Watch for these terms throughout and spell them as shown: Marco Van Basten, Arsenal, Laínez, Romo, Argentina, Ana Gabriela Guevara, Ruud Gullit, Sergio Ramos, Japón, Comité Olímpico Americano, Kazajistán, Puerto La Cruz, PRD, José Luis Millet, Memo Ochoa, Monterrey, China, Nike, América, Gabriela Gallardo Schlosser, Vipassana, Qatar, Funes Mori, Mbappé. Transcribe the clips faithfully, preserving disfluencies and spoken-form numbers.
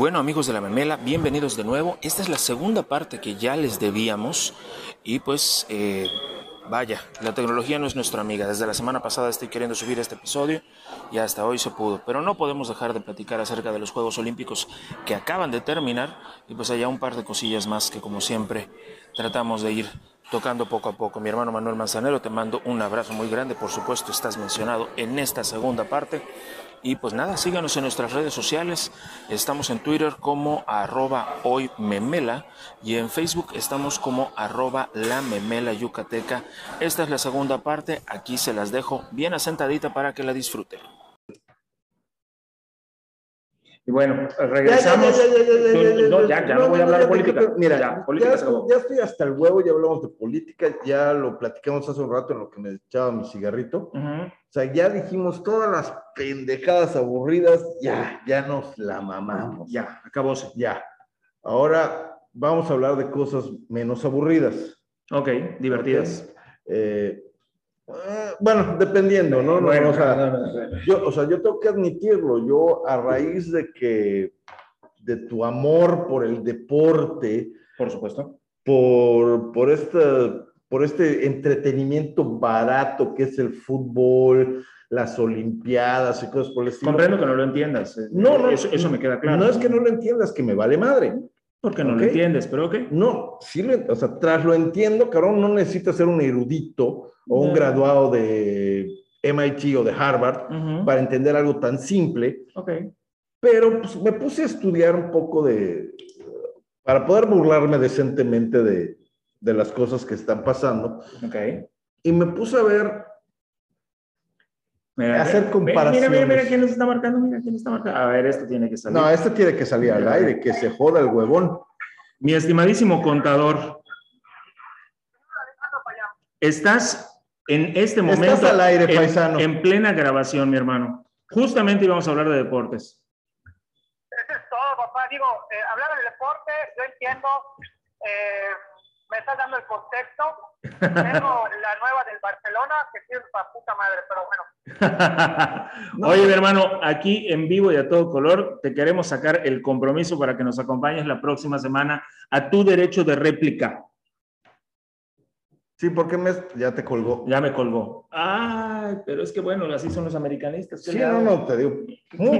bueno, amigos de La Memela, bienvenidos de nuevo. Esta es la segunda parte que ya les debíamos y pues eh, vaya, la tecnología no es nuestra amiga. Desde la semana pasada estoy queriendo subir este episodio y hasta hoy se pudo, pero no podemos dejar de platicar acerca de los Juegos Olímpicos que acaban de terminar y pues allá un par de cosillas más que, como siempre, tratamos de ir tocando poco a poco. Mi hermano Manuel Manzanero, te mando un abrazo muy grande, por supuesto estás mencionado en esta segunda parte. Y pues nada, síganos en nuestras redes sociales, estamos en Twitter como arroba hoymemela y en Facebook estamos como arroba la memela yucateca. Esta es la segunda parte, aquí se las dejo bien asentadita para que la disfruten. Y bueno, regresamos. Ya, ya, ya, ya, ya, ya, no, ya, ya no, no voy a hablar de política. Que, mira, ya, política ya, se acabó. Ya estoy hasta el huevo, ya hablamos de política, ya lo platicamos hace un rato en lo que me echaba mi cigarrito. Uh-huh. O sea, ya dijimos todas las pendejadas aburridas, ya, ya nos la mamamos. Ya, acabóse. Ya. Ahora vamos a hablar de cosas menos aburridas. Ok, divertidas. Okay. Eh... Bueno, dependiendo, ¿no? Bueno, no, o sea, no, no, no. Yo, o sea, yo tengo que admitirlo, yo a raíz de que, de tu amor por el deporte, por supuesto, por, por, esta, por este entretenimiento barato que es el fútbol, las olimpiadas y cosas por el estilo. Comprendo que no lo entiendas, no, no, eso, eso me queda claro. No es que no lo entiendas, que me vale madre. Porque no, okay, lo entiendes, pero ok. No, sí, o sea, tras lo entiendo, cabrón, no necesitas ser un erudito o un graduado de M I T o de Harvard, uh-huh, para entender algo tan simple. Ok. Pero pues, me puse a estudiar un poco de... para poder burlarme decentemente de, de las cosas que están pasando. Ok. Y me puse a ver... Mira, hacer comparaciones. Mira, mira, mira quién nos está marcando, mira quién está marcando. A ver, esto tiene que salir. No, esto tiene que salir al aire, que se joda el huevón. Mi estimadísimo contador, estás en este momento. Estás al aire, paisano. En, en plena grabación, mi hermano. Justamente íbamos a hablar de deportes. Eso es todo, papá. Digo, eh, hablar del deporte, yo entiendo. Eh, me estás dando el contexto. Tengo la nueva del Barcelona, que sirve para puta madre, pero bueno. No. Oye, mi hermano, aquí en vivo y a todo color, te queremos sacar el compromiso para que nos acompañes la próxima semana a tu derecho de réplica. Sí, porque me, ya te colgó. Ya me colgó. Ay, pero es que bueno, así son los americanistas. Sí, no, no, te digo. No,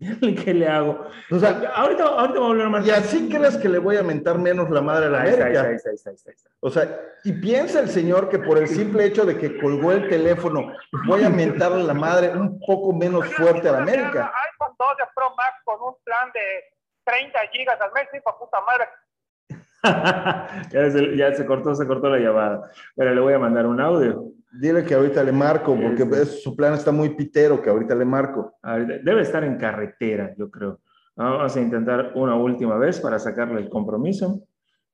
no. ¿Qué le hago? O sea, ahorita, ahorita voy a hablar más. Y así crees que le voy a mentar menos la madre a la América. Ahí está, ahí está, ahí está, ahí está, ahí está. O sea, y piensa el señor que por el simple hecho de que colgó el teléfono, voy a mentarle la madre un poco menos fuerte a la América. iPhone doce Pro Max con un plan de treinta gigas al mes, hijo de puta madre. ya, se, ya se cortó, se cortó la llamada. Pero le voy a mandar un audio. Dile que ahorita le marco, porque sí, sí. Su plan está muy pitero, que ahorita le marco. Debe estar en carretera, yo creo. Vamos a intentar una última vez para sacarle el compromiso.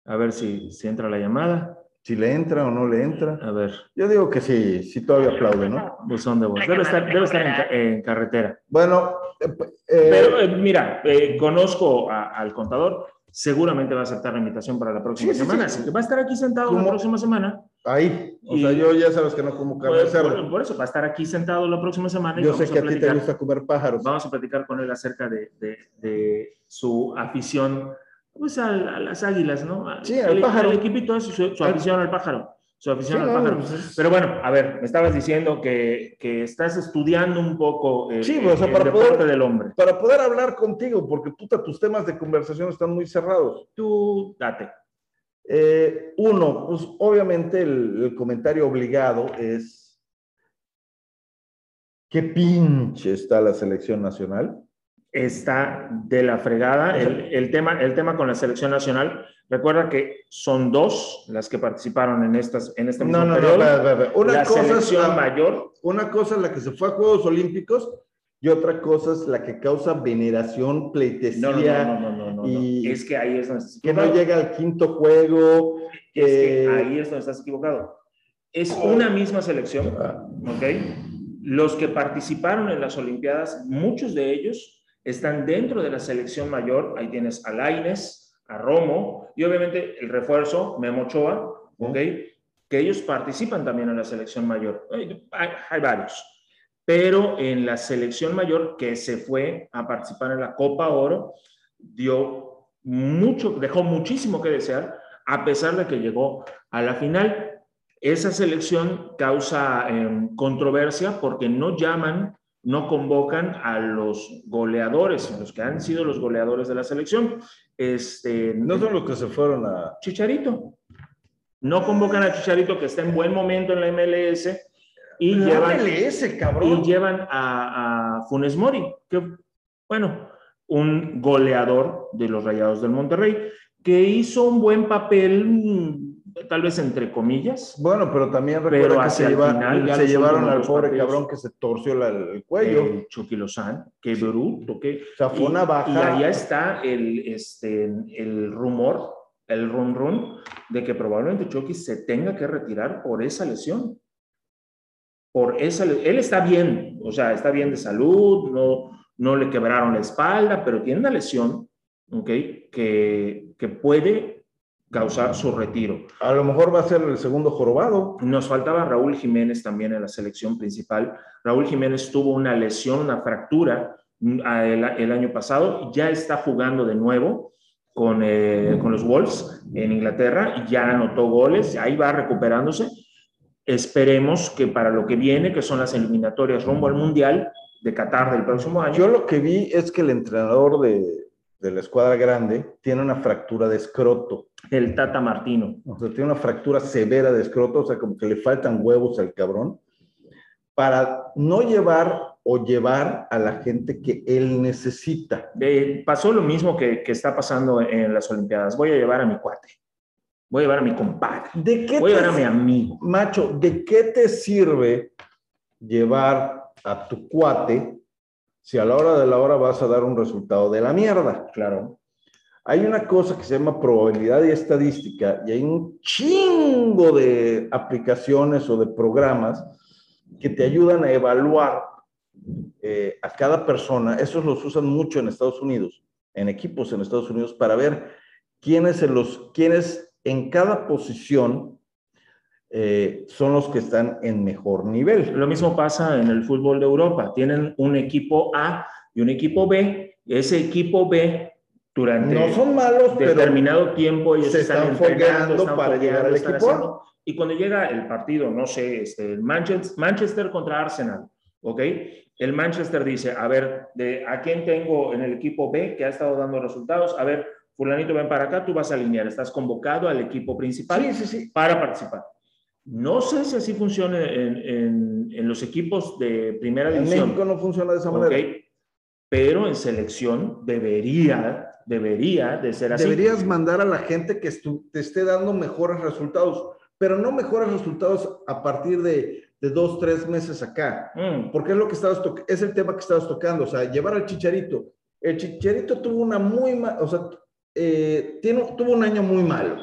A ver si, si entra la llamada. Si le entra o no le entra. A ver. Yo digo que sí, sí todavía aplaude, ¿no? Buzón de voz. Debe estar, debe estar en, ca en carretera. Bueno. Eh, Pero eh, mira, eh, conozco a, al contador. Seguramente va a aceptar la invitación para la próxima sí, semana, sí, sí. Así que va a estar aquí sentado ¿Cómo? la próxima semana. Ahí, o y... sea, yo ya sabes que no como carne de cerdo. Por, por eso, va a estar aquí sentado la próxima semana. Y yo sé que a, a ti te gusta comer pájaros. Vamos a platicar con él acerca de, de, de su afición, pues a, a las águilas, ¿no? A, sí, al el, pájaro. El equipito es su, su afición al pájaro. Su afición sí, al pájaro. No, pues, pero bueno, a ver, me estabas diciendo que, que estás estudiando un poco el, sí, o sea, el para deporte poder, del hombre. Para poder hablar contigo, porque puta, tus temas de conversación están muy cerrados. Tú, date. Eh, uno, pues obviamente el, el comentario obligado es ¿qué pinche está la selección nacional? Está de la fregada. O sea, el, el, tema, el tema con la selección nacional... Recuerda que son dos las que participaron en estas en este mismo no, no, periodo. No, no, no, no. Una la cosa es la mayor. Una cosa es la que se fue a Juegos Olímpicos y otra cosa es la que causa veneración, pleitesía. No, no, no, no, no, no, y no. Es que ahí es donde estás equivocado. Que no llega al quinto juego. Es eh... que ahí es donde estás equivocado. Es una misma selección, ¿ok? Los que participaron en las Olimpiadas, muchos de ellos están dentro de la selección mayor. Ahí tienes a Laínez, a Romo, y obviamente el refuerzo, Memo Ochoa, ¿okay? Que ellos participan también en la selección mayor. Hay, hay varios. Pero en la selección mayor, que se fue a participar en la Copa Oro, dio mucho, dejó muchísimo que desear, a pesar de que llegó a la final. Esa selección causa eh, controversia porque no llaman, no convocan a los goleadores, los que han sido los goleadores de la selección. Este, no son los que se fueron a... Chicharito. No convocan a Chicharito, que está en buen momento en la M L S. Y la llevan, M L S, cabrón. Y llevan a, a Funes Mori, que, bueno, un goleador de los Rayados del Monterrey, que hizo un buen papel, tal vez entre comillas. Bueno, pero también recuerda que se, lleva, final, se llevaron al pobre partidos. Cabrón que se torció la, el cuello. El Chucky Lozano, qué bruto. Qué... O sea, fue y, una baja. Y allá está el, este, el rumor, el run run, de que probablemente Chucky se tenga que retirar por esa lesión. Por esa, él está bien, o sea, está bien de salud, no, no le quebraron la espalda, pero tiene una lesión, ¿okay? que, que puede causar su retiro. A lo mejor va a ser el segundo jorobado. Nos faltaba Raúl Jiménez también en la selección principal. Raúl Jiménez tuvo una lesión, una fractura el, el año pasado, ya está jugando de nuevo con, eh, con los Wolves en Inglaterra, ya anotó goles, ahí va recuperándose. Esperemos que para lo que viene, que son las eliminatorias rumbo al Mundial de Qatar del próximo año. Yo lo que vi es que el entrenador de, de la escuadra grande tiene una fractura de escroto. El Tata Martino. O sea, tiene una fractura severa de escroto, o sea, como que le faltan huevos al cabrón, para no llevar o llevar a la gente que él necesita. Eh, pasó lo mismo que, que está pasando en las Olimpiadas. Voy a llevar a mi cuate. Voy a llevar a mi compadre. ¿De qué Voy te a llevar a mi amigo. Macho, ¿de qué te sirve llevar a tu cuate si a la hora de la hora vas a dar un resultado de la mierda? Claro. Hay una cosa que se llama probabilidad y estadística, y hay un chingo de aplicaciones o de programas que te ayudan a evaluar eh, a cada persona. Esos los usan mucho en Estados Unidos, en equipos en Estados Unidos, para ver quiénes en los... quiénes en cada posición eh, son los que están en mejor nivel. Lo mismo pasa en el fútbol de Europa. Tienen un equipo A y un equipo B. Ese equipo B, durante no son malos, determinado pero tiempo, ellos se están, están entrenando, están para llegar al equipo haciendo, y cuando llega el partido, no sé, este, el Manchester, Manchester contra Arsenal, ¿ok? El Manchester dice, a ver, de, ¿a quién tengo en el equipo B que ha estado dando resultados? A ver, fulanito, ven para acá, tú vas a alinear, estás convocado al equipo principal sí, sí, sí. para participar. No sé si así funciona en, en, en los equipos de primera división. En México no funciona de esa manera. Okay. Pero en selección debería, debería de ser así. Deberías mandar a la gente que te esté dando mejores resultados, pero no mejores resultados a partir de, de dos, tres meses acá. Mm. Porque es, lo que estabas es el tema que estabas tocando, o sea, llevar al Chicharito. El Chicharito tuvo una muy mala... O sea, Eh, tiene, tuvo un año muy malo.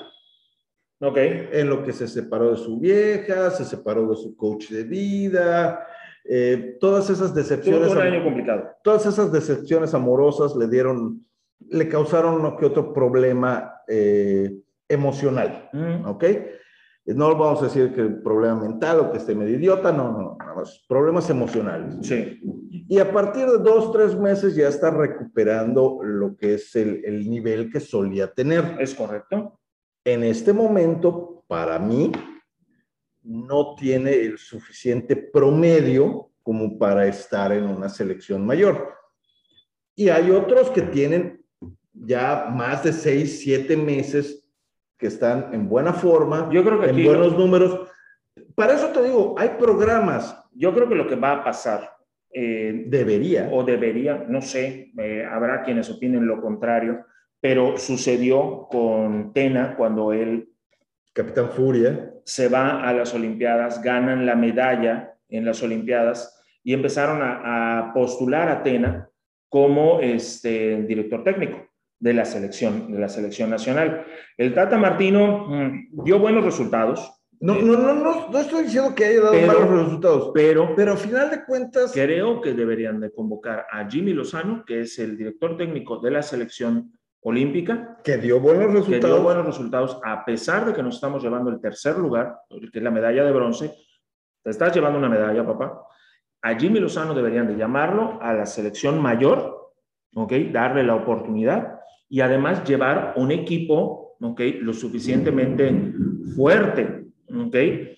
Ok. En lo que se separó de su vieja, se separó de su coach de vida, eh, todas esas decepciones. Tuvo un año complicado. Todas esas decepciones amorosas le dieron, le causaron uno que otro problema eh, emocional. Mm. Ok. No vamos a decir que el problema mental o que esté medio idiota, no, no, nada más. Problemas emocionales. Sí. Y a partir de dos, tres meses ya está recuperando lo que es el, el nivel que solía tener. Es correcto. En este momento, para mí, no tiene el suficiente promedio como para estar en una selección mayor. Y hay otros que tienen ya más de seis, siete meses que están en buena forma, yo creo que en buenos números. Para eso te digo, hay programas. Yo creo que lo que va a pasar... Eh, debería. O debería, no sé, eh, habrá quienes opinen lo contrario, pero sucedió con Tena cuando él... Capitán Furia. Se va a las Olimpiadas, ganan la medalla en las Olimpiadas y empezaron a, a postular a Tena como este, director técnico de la selección, de la selección nacional. El Tata Martino mmm, dio buenos resultados. No, eh, no, no, no, no estoy diciendo que haya dado pero, malos resultados, pero, pero al final de cuentas... Creo que deberían de convocar a Jimmy Lozano, que es el director técnico de la selección olímpica. Que dio buenos resultados. Que dio buenos resultados, a pesar de que nos estamos llevando el tercer lugar, que es la medalla de bronce. Te estás llevando una medalla, papá. A Jimmy Lozano deberían de llamarlo a la selección mayor, ¿ok? Darle la oportunidad y además llevar un equipo, ¿okay?, lo suficientemente fuerte. ¿Okay?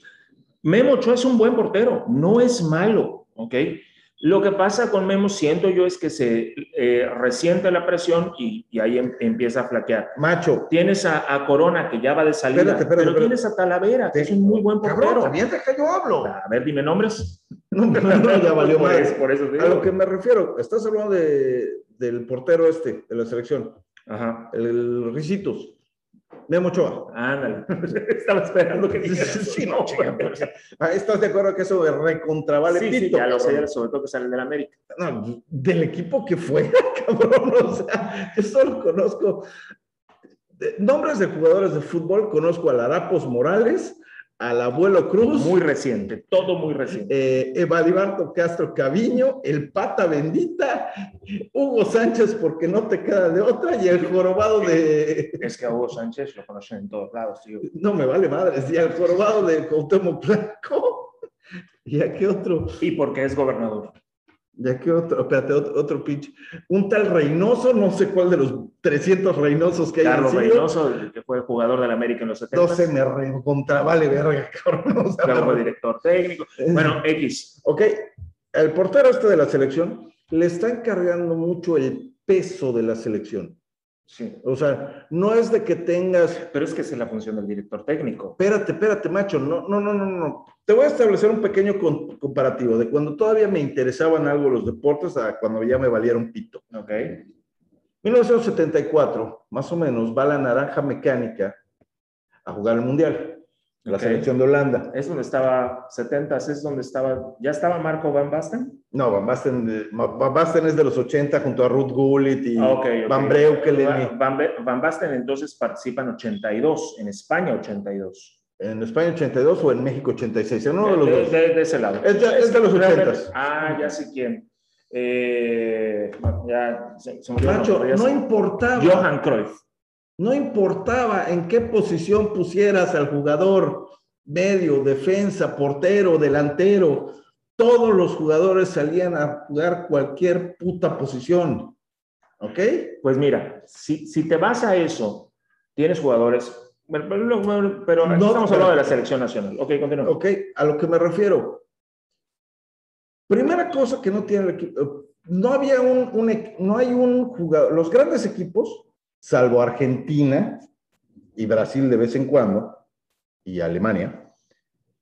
Memo Ochoa es un buen portero, no es malo. ¿Okay? Lo que pasa con Memo, siento yo, es que se eh, resiente la presión y, y ahí em, empieza a flaquear. Macho. Tienes a, a Corona, que ya va de salida, espérate, espérate, pero espérate. Tienes a Talavera, que es un muy buen portero. Cabrón, mientras que yo hablo. A ver, dime nombres. No, no, no, no, ya valió por eso, por eso, a lo que me refiero, estás hablando de, del portero este, de la selección. Ajá. El, el Ricitos. Memo Ochoa. Ándale. Estaba esperando que dijeras. Sí, sí, no, chica, pero... ¿Estás de acuerdo que eso recontravale? Sí, sí, ya lo sé, sobre todo que salen del América. No, del equipo que fue, cabrón. O sea, yo solo conozco de, nombres de jugadores de fútbol. Conozco al Harapos Morales, al Abuelo Cruz. Muy reciente, todo muy reciente. Eh, Evaristo Castro Caviño, el Pata Bendita, Hugo Sánchez, porque no te queda de otra, y el jorobado de... Es que a Hugo Sánchez lo conocen en todos lados, tío. No me vale madres, y al jorobado de Cuauhtémoc Blanco, y a qué otro... Y porque es gobernador. Y a qué otro, espérate, otro, otro pinche. Un tal Reynoso, no sé cuál de los trescientos Reynosos que hay. Carlos Reynoso, el que fue jugador del América en los setenta. No se me recontravale, verga, cabrón. O sea, claro, fue director técnico. Bueno, X. Ok, el portero este de la selección le están cargando mucho el peso de la selección. Sí. O sea, no es de que tengas... Pero es que esa es la función del director técnico. Espérate, espérate, macho. No, no, no, no, no. Te voy a establecer un pequeño comparativo de cuando todavía me interesaban algo los deportes a cuando ya me valieron pito. Ok. mil novecientos setenta y cuatro, más o menos, va la Naranja Mecánica a jugar el Mundial. La okay. selección de Holanda. Es donde estaba setentas, es donde estaba... ¿Ya estaba Marco Van Basten? No, Van Basten, Van Basten es de los ochenta junto a Ruud Gullit y okay, okay. Van Breukelen. Van, Van Basten entonces participa en ochenta y dos, en España ochenta y dos. ¿En España ochenta y dos o en México ochenta y seis? En uno de los de, dos. De, de ese lado. Es de, es de los ochenta. Ah, ya sé quién. Eh, ya, se, se Macho, no, no importaba. Johan Cruyff. No importaba en qué posición pusieras al jugador, medio, defensa, portero, delantero, todos los jugadores salían a jugar cualquier puta posición, ¿ok? Pues mira, si, si te vas a eso, tienes jugadores, pero, pero no, estamos hablando de la selección nacional. Ok, continúa. Ok, a lo que me refiero. Primera cosa que no tiene el equipo, no había un, un, no hay un jugador, los grandes equipos, salvo Argentina y Brasil de vez en cuando, y Alemania.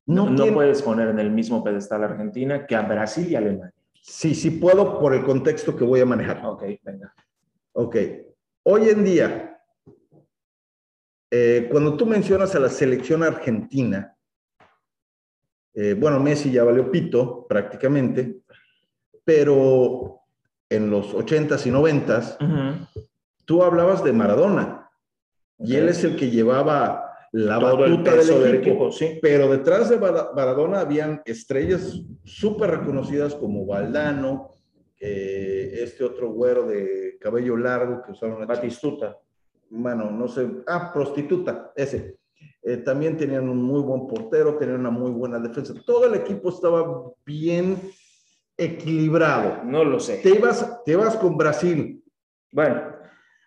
No, no, tiene... no puedes poner en el mismo pedestal a Argentina que a Brasil y Alemania. Sí, sí puedo por el contexto que voy a manejar. Ok, venga. Ok. Hoy en día, eh, cuando tú mencionas a la selección argentina, eh, bueno, Messi ya valió pito prácticamente, pero en los ochentas y noventas, uh-huh. Tú hablabas de Maradona, okay. Y él es el que llevaba la todo batuta del equipo, del equipo, ¿sí? Pero detrás de Maradona habían estrellas súper reconocidas como Valdano, eh, este otro güero de cabello largo que usaron... Batistuta. Bueno, no sé... Ah, Prostituta, ese. Eh, también tenían un muy buen portero, tenían una muy buena defensa. Todo el equipo estaba bien equilibrado. No lo sé. Te ibas, te ibas con Brasil. Bueno...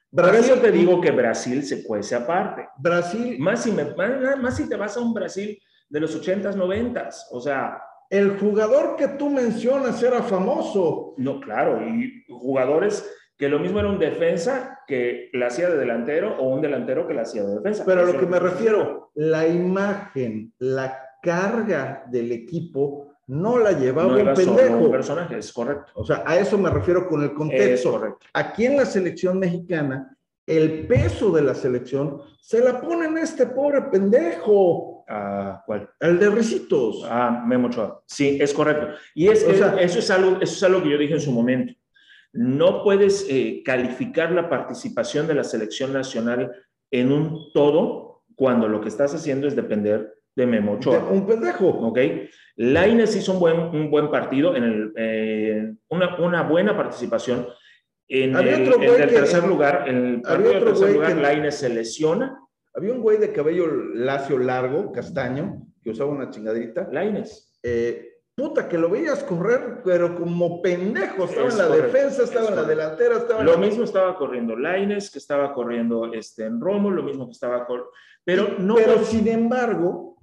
Brasil, yo te digo que Brasil se cuece aparte. Brasil. Más si, me, más, más si te vas a un Brasil de los ochentas, noventas. O sea, el jugador que tú mencionas era famoso. No, claro. Y jugadores que lo mismo era un defensa que la hacía de delantero o un delantero que la hacía de defensa. Pero a lo que me refiero, la imagen, la carga del equipo no la llevaba no un pendejo. Un personaje, es correcto. O sea, a eso me refiero con el contexto. Es correcto. Aquí en la selección mexicana, el peso de la selección se la ponen a este pobre pendejo. Ah, ¿cuál? El de Ricitos. Ah, Memo Ochoa. Sí, es correcto. Y es, o es, sea, eso, es algo, eso es algo que yo dije en su momento. No puedes eh, calificar la participación de la selección nacional en un todo cuando lo que estás haciendo es depender de Memo Ochoa. De un pendejo. Ok. Laínez hizo un buen, un buen partido, en el, eh, una, una buena participación. En había el, otro en el tercer que, lugar, en el partido del tercer lugar, Laínez se lesiona. Había un güey de cabello lacio, largo, castaño, que usaba una chingadita. Laínez. Eh, puta, que lo veías correr, pero como pendejo. Estaba es en la correcto, defensa, estaba es en correcto. la delantera. Estaba lo en la... mismo estaba corriendo Laínez, que estaba corriendo este, en Romo, lo mismo que estaba corriendo. Pero, no pero fue... sin embargo,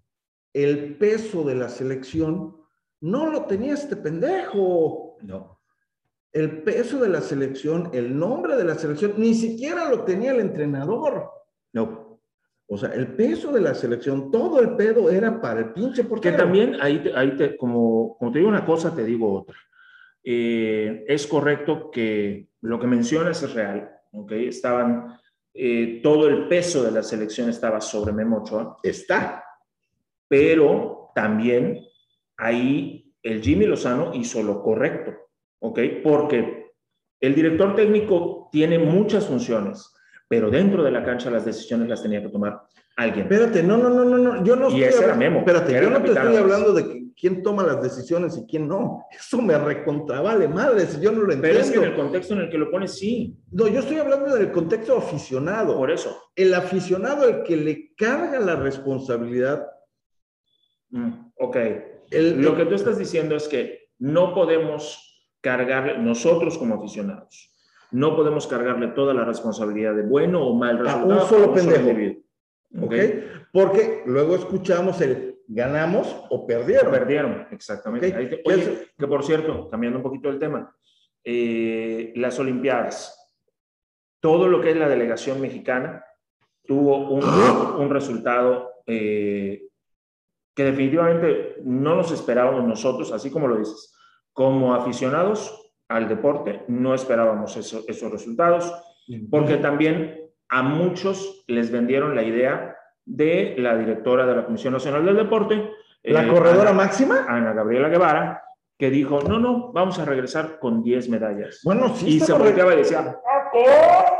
el peso de la selección no lo tenía este pendejo. No. El peso de la selección, el nombre de la selección, ni siquiera lo tenía el entrenador. No. O sea, el peso de la selección, todo el pedo era para el pinche portero. Que también, ahí, ahí te, como, como te digo una cosa, te digo otra. Eh, es correcto que lo que mencionas es real. ¿Okay? Estaban, eh, todo el peso de la selección estaba sobre Memo Ochoa. Está. Pero también ahí el Jimmy Lozano hizo lo correcto. ¿Okay? Porque el director técnico tiene muchas funciones, pero dentro de la cancha las decisiones las tenía que tomar alguien. Espérate, no, no, no, no, no. Yo no y estoy hablando, Memo, espérate, yo no te estoy hablando de que, quién toma las decisiones y quién no. Eso me recontravale madre, si yo no lo entiendo. Pero es que en el contexto en el que lo pones, sí. No, yo estoy hablando del contexto aficionado. Por eso. El aficionado, el que le carga la responsabilidad. Mm, ok. El, lo que tú estás diciendo es que no podemos cargarle, nosotros como aficionados, no podemos cargarle toda la responsabilidad de bueno o mal resultado. A un solo pendejo. Solo ¿Okay? ¿Ok? Porque luego escuchamos el ganamos o perdieron. O perdieron, exactamente. ¿Okay? Ahí te, oye, que por cierto, cambiando un poquito el tema, eh, las Olimpiadas, todo lo que es la delegación mexicana tuvo un, un resultado eh, que definitivamente no nos esperábamos nosotros, así como lo dices, como aficionados al deporte, no esperábamos eso, esos resultados, porque también a muchos les vendieron la idea de la directora de la Comisión Nacional del Deporte, la eh, corredora Ana, máxima, Ana Gabriela Guevara, que dijo, no, no, vamos a regresar con diez medallas. Bueno, sí, y se volteaba y decía, ¿tacos?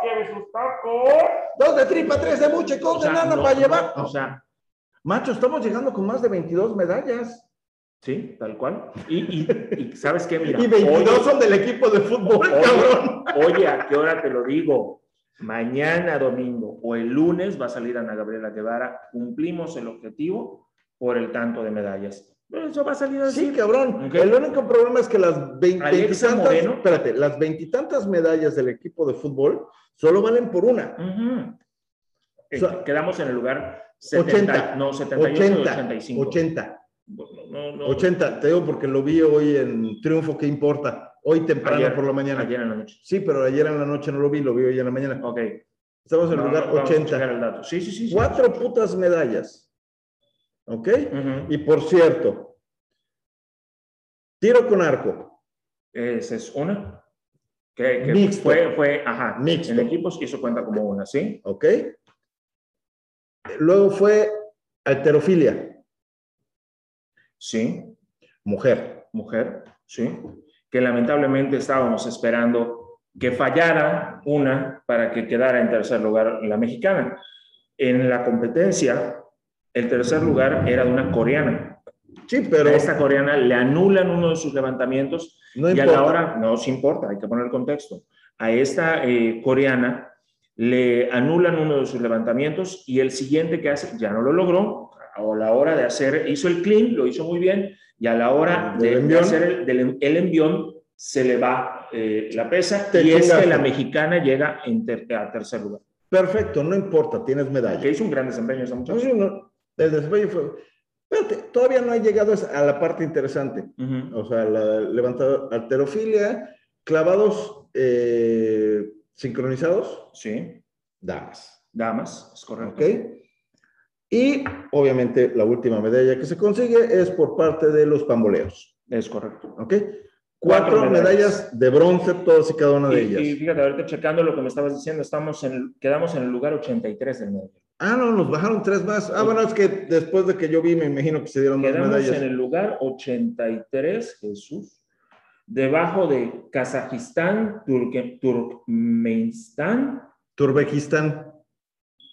¿Quieres sus tacos? Dos de tripa, tres de buche, dos o sea, de nada no, para llevar. No, o sea, macho, estamos llegando con más de veintidós medallas. Sí, tal cual. Y, y, y ¿sabes qué? Mira, y veintidós oye, son del equipo de fútbol, oye, cabrón. Oye, ¿a qué hora te lo digo? Mañana domingo o el lunes va a salir Ana Gabriela Guevara. Cumplimos el objetivo por el tanto de medallas. Pero eso va a salir así. Sí, cabrón. Okay. El único problema es que las veintitantas medallas del equipo de fútbol solo valen por una. Uh-huh. O sea, quedamos en el lugar setenta, ochenta, no, setenta y ocho, ochenta, ochenta y cinco. ochenta. No, no, no. ochenta, te digo porque lo vi hoy en Triunfo, ¿qué importa? Hoy temprano ayer, por la mañana. Ayer en la noche. Sí, pero ayer en la noche no lo vi, lo vi hoy en la mañana. Ok. Estamos en no, el lugar no, ochenta. Sí, sí, sí. Cuatro sí, putas sí. medallas. ¿Ok? Uh-huh. Y por cierto, tiro con arco. Esa es una. Que, que mixto. Fue, fue, ajá, mixto. En equipos y eso cuenta como una, ¿sí? Ok. Luego fue halterofilia. Sí, mujer, mujer, sí, que lamentablemente estábamos esperando que fallara una para que quedara en tercer lugar la mexicana. En la competencia, el tercer lugar era de una coreana. Sí, pero... A esta coreana le anulan uno de sus levantamientos no y importa. A la hora, no se importa, hay que poner el contexto. A esta eh, coreana le anulan uno de sus levantamientos y el siguiente que hace ya no lo logró. O la hora de hacer, hizo el clean, lo hizo muy bien, y a la hora de, de hacer el, del, el envión, se le va eh, la pesa, Te y chingaste. Es que la mexicana llega en ter, a tercer lugar. Perfecto, no importa, tienes medalla. Que hizo un gran desempeño esa muchacha. No, no, el desempeño fue... Espérate, todavía no he llegado a la parte interesante. Uh-huh. O sea, la levantada halterofilia, clavados eh, sincronizados. Sí. Damas. Damas, es correcto. Ok. Y, obviamente, la última medalla que se consigue es por parte de los pamboleos. Es correcto. ¿Ok? Cuatro, Cuatro medallas. medallas de bronce, todas y cada una de y, ellas. Y fíjate, ahorita checando lo que me estabas diciendo, estamos en, quedamos en el lugar ochenta y tres del medio. Ah, no, nos bajaron tres más. Ah, bueno, es que después de que yo vi, me imagino que se dieron dos medallas. Quedamos en el lugar ochenta y tres, Jesús, debajo de Kazajistán, Turque, Turkmenistán. Turbequistán.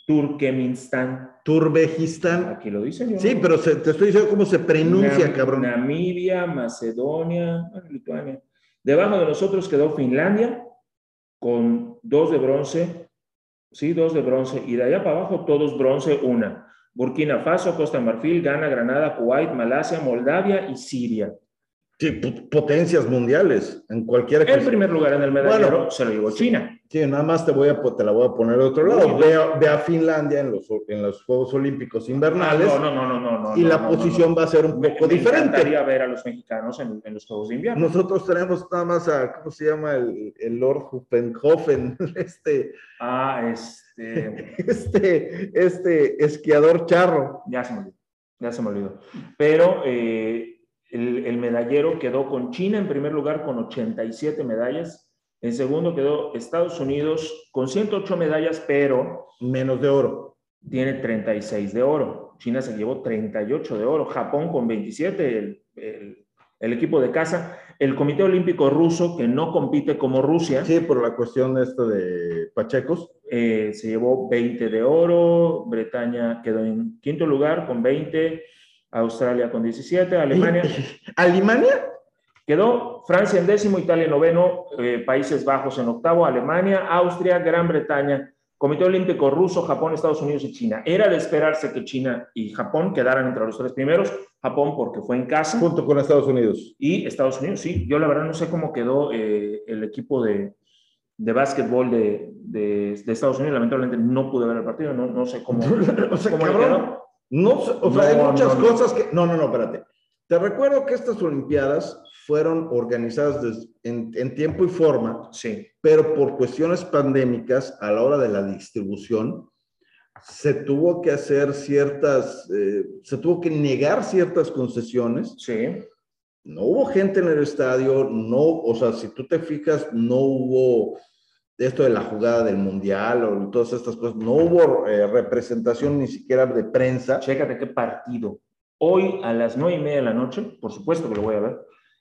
Turkmenistán. Turkmenistán. Aquí lo dicen. Sí, pero se, te estoy diciendo cómo se pronuncia, Nam, cabrón. Namibia, Macedonia, Lituania. Debajo de nosotros quedó Finlandia con dos de bronce. Sí, dos de bronce. Y de allá para abajo todos bronce, una. Burkina Faso, Costa Marfil, Ghana, Granada, Kuwait, Malasia, Moldavia y Siria. Sí, potencias mundiales, en cualquier... El primer lugar en el medallero, bueno, se lo llevó China. Sí, nada más te, voy a, te la voy a poner de otro lado. Ve a, ve a Finlandia en los, en los Juegos Olímpicos Invernales. No, no, no, no, no. Y no, la no, posición no, no. va a ser un poco me, diferente. Me encantaría ver a los mexicanos en, en los Juegos de Invierno. Nosotros tenemos nada más a, ¿cómo se llama? El, el Lord Huppenhofen, este... Ah, este... Este, este esquiador charro. Ya se me olvidó, ya se me olvidó. Pero... Eh, El, el medallero quedó con China en primer lugar con ochenta y siete medallas. En segundo quedó Estados Unidos con ciento ocho medallas, pero... Menos de oro. Tiene treinta y seis de oro. China se llevó treinta y ocho de oro. Japón con veintisiete, el, el, el equipo de casa. El Comité Olímpico Ruso, que no compite como Rusia. Sí, por la cuestión esta de Pachecos. Eh, se llevó veinte de oro. Bretaña quedó en quinto lugar con veinte... Australia con diecisiete, Alemania. ¿Alemania? Quedó Francia en décimo, Italia en noveno, eh, Países Bajos en octavo, Alemania, Austria, Gran Bretaña, Comité Olímpico Ruso, Japón, Estados Unidos y China. Era de esperarse que China y Japón quedaran entre los tres primeros. Japón porque fue en casa. Junto con Estados Unidos. Y Estados Unidos, sí. Yo la verdad no sé cómo quedó eh, el equipo de, de básquetbol de, de, de Estados Unidos. Lamentablemente no pude ver el partido, no, no sé cómo, o sea, cómo quedó. No, o sea, no, hay muchas no, no. cosas que... No, no, no, espérate. Te recuerdo que estas Olimpiadas fueron organizadas des, en, en tiempo y forma, sí, pero por cuestiones pandémicas, a la hora de la distribución, se tuvo que hacer ciertas... Eh, se tuvo que negar ciertas concesiones. Sí. No hubo gente en el estadio, no... O sea, si tú te fijas, no hubo... Esto de la jugada del mundial o todas estas cosas, no hubo eh, representación ni siquiera de prensa. Chécate qué partido. Hoy a las nueve y media de la noche, por supuesto que lo voy a ver,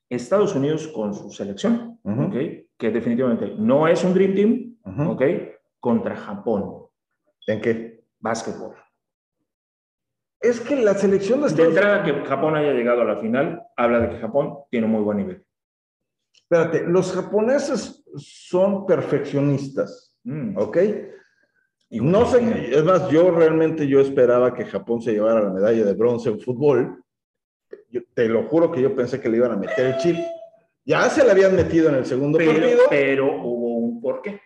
Estados Unidos con su selección, uh-huh. ¿okay? Que definitivamente no es un Dream Team, uh-huh. ¿okay? Contra Japón. ¿En qué? Básquetbol. Es que la selección de Estados Unidos... De entrada que Japón haya llegado a la final, habla de que Japón tiene muy buen nivel. Espérate, los japoneses son perfeccionistas, mm. ¿ok? Y no sé, es más, yo realmente yo esperaba que Japón se llevara la medalla de bronce en fútbol. Yo, te lo juro que yo pensé que le iban a meter el chip. Ya se la habían metido en el segundo pero, partido. Pero hubo un porqué.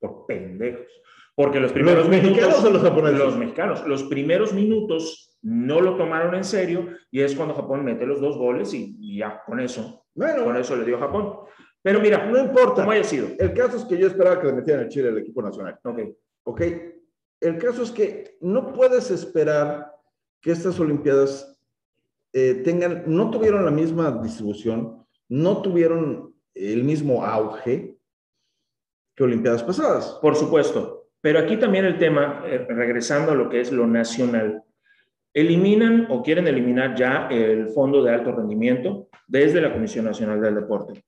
Por pendejos. Porque los primeros ¿Los minutos, mexicanos o los japoneses? Los mexicanos. Los primeros minutos no lo tomaron en serio y es cuando Japón mete los dos goles y, y ya, con eso. Bueno, con eso le dio Japón. Pero mira, no importa cómo haya sido. El caso es que yo esperaba que le metieran el Chile al equipo nacional. Ok. Ok. El caso es que no puedes esperar que estas Olimpiadas eh, tengan, no tuvieron la misma distribución, no tuvieron el mismo auge que Olimpiadas pasadas. Por supuesto. Pero aquí también el tema, eh, regresando a lo que es lo nacional. Eliminan o quieren eliminar ya el fondo de alto rendimiento desde la Comisión Nacional del Deporte.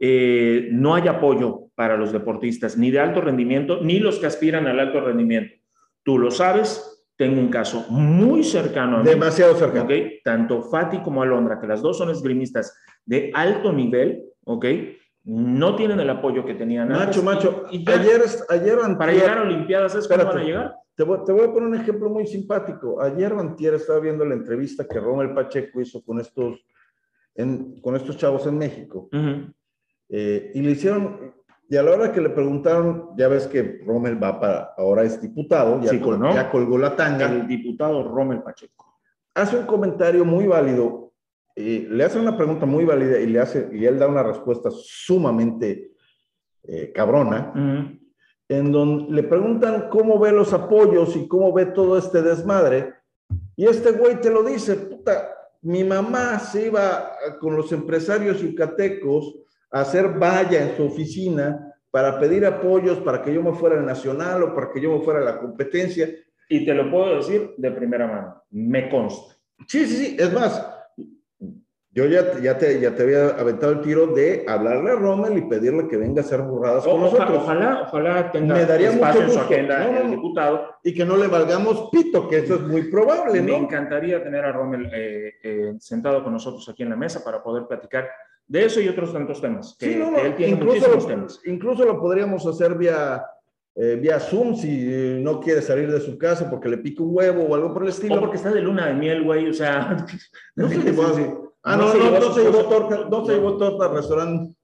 Eh, no hay apoyo para los deportistas, ni de alto rendimiento, ni los que aspiran al alto rendimiento. Tú lo sabes, tengo un caso muy cercano a mí. Demasiado cercano. ¿Okay? Tanto Fati como Alondra, que las dos son esgrimistas de alto nivel, ¿ok? No tienen el apoyo que tenían macho, antes. Macho, y, y ya, ayer, ayer antier, para llegar a Olimpiadas, ¿es cómo van a llegar? Te voy, te voy a poner un ejemplo muy simpático. Ayer antier estaba viendo la entrevista que Rommel Pacheco hizo con estos, en, con estos chavos en México. Uh-huh. eh, y le hicieron, y a la hora que le preguntaron, ya ves que Rommel va para, ahora es diputado, ya, sí, col, ¿no? ya colgó la tanga. El diputado Rommel Pacheco. Hace un comentario muy válido. Y le hace una pregunta muy válida y, le hace, y él da una respuesta sumamente eh, cabrona, uh-huh. en donde le preguntan cómo ve los apoyos y cómo ve todo este desmadre. Y este güey te lo dice, puta, mi mamá se iba con los empresarios yucatecos a hacer valla en su oficina para pedir apoyos para que yo me fuera al nacional o para que yo me fuera a la competencia. Y te lo puedo decir de primera mano, me consta. Sí, sí, sí, es más... Yo ya, ya, te, ya te había aventado el tiro de hablarle a Rommel y pedirle que venga a hacer burradas o, con ojalá, nosotros. Ojalá, ojalá tenga Me daría espacio mucho gusto. En su agenda, no, no, el diputado. Y que no le valgamos pito, que eso es muy probable, Me ¿no? Me encantaría tener a Rommel eh, eh, sentado con nosotros aquí en la mesa para poder platicar de eso y otros tantos temas. Que, sí, no, no. Que él tiene incluso muchísimos lo, temas. Incluso lo podríamos hacer vía... Eh, vía Zoom, si no quiere salir de su casa porque le pica un huevo o algo por el estilo. O porque está de luna de miel, güey, o sea... No sé, sí, sí, sí. Ah, no, no, no se llevó torta, no se llevó torta al restaurante.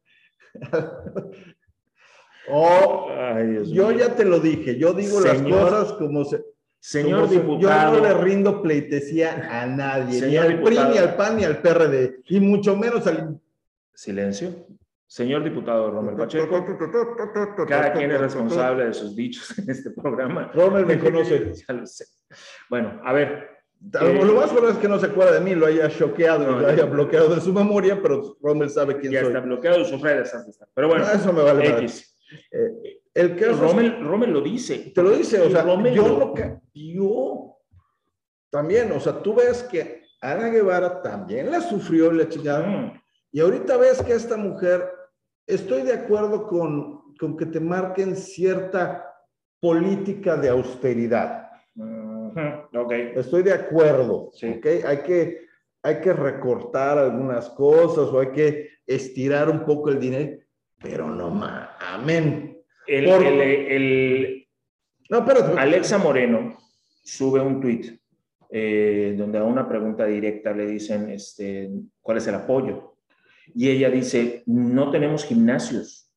Oh, ay, yo ya te lo dije, yo digo señor, las cosas como se... Señor como diputado. Se, yo no le rindo pleitesía a nadie, ni al diputado. P R I, ni al P A N, ni al P R D, y mucho menos al... Silencio. Señor diputado Rommel Pacheco, cada quien es responsable de sus dichos en este programa. Rommel me conoce. Ya lo sé. Bueno, a ver... Eh, lo más probable es que no se acuerda de mí, lo haya choqueado, no, lo haya no, bloqueado de su memoria, pero Rommel sabe quién ya soy. Ya está bloqueado de sus redes. Pero bueno, no, eso me vale X. Eh, el que Rommel, Rommel lo dice. Te lo dice, o sea, Rommel yo lo... lo cambió. También, o sea, tú ves que Ana Guevara también la sufrió y la chillaron. Mm. Y ahorita ves que esta mujer, estoy de acuerdo con, con que te marquen cierta política de austeridad. Mm. Okay. Estoy de acuerdo, sí. ¿Okay? Hay que, hay que recortar algunas cosas o hay que estirar un poco el dinero, pero no más. Amén. El, Por... el, el... No, pero... Alexa Moreno sube un tweet eh, donde a una pregunta directa le dicen este, ¿cuál es el apoyo? Y ella dice, no tenemos gimnasios,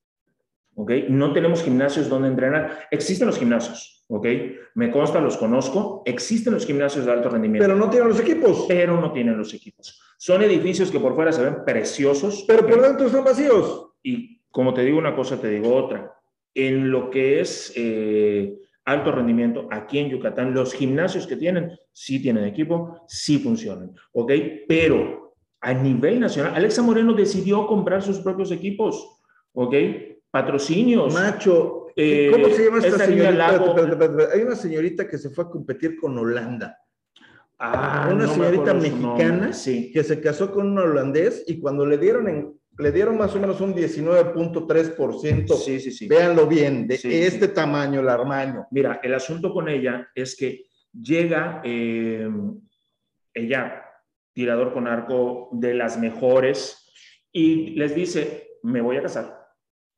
¿okay? No tenemos gimnasios donde entrenar. Existen los gimnasios. ¿Ok? Me consta, los conozco. Existen los gimnasios de alto rendimiento. Pero no tienen los equipos. Pero no tienen los equipos. Son edificios que por fuera se ven preciosos. Pero por dentro están vacíos. Y como te digo una cosa, te digo otra. En lo que es eh, alto rendimiento, aquí en Yucatán, los gimnasios que tienen, sí tienen equipo, sí funcionan. ¿Ok? Pero a nivel nacional, Alexa Moreno decidió comprar sus propios equipos. ¿Ok? Patrocinios. Macho. ¿Cómo se llama esta, esta señorita? Lago... Espérate, espérate, espérate. Hay una señorita que se fue a competir con Holanda. Ah, una no señorita me mexicana sí. que se casó con un holandés y cuando le dieron, en, le dieron más o menos un diecinueve punto tres por ciento, sí, sí, sí. véanlo bien, de sí, este sí. tamaño, el armaño. Mira, el asunto con ella es que llega eh, ella, tirador con arco de las mejores, y les dice, me voy a casar.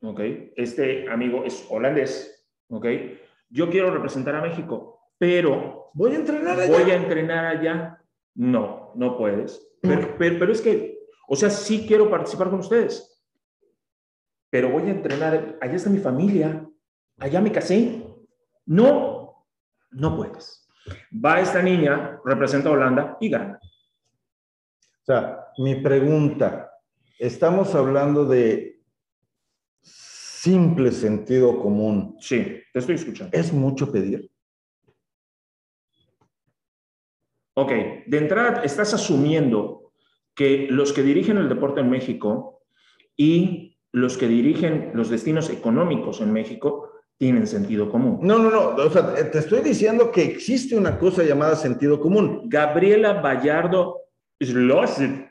Okay. Este amigo es holandés, okay. Yo quiero representar a México, pero voy a entrenar allá. Voy a entrenar allá. No, no puedes. Pero, pero, pero es que, o sea, sí quiero participar con ustedes, pero voy a entrenar. Allá está mi familia, allá me casé. No, no puedes. Va esta niña, representa a Holanda y gana. O sea, mi pregunta, estamos hablando de simple sentido común. Sí, te estoy escuchando. ¿Es mucho pedir? Ok, de entrada estás asumiendo que los que dirigen el deporte en México y los que dirigen los destinos económicos en México tienen sentido común. No, no, no, o sea, te estoy diciendo que existe una cosa llamada sentido común. Gabriela Gallardo Schlosser.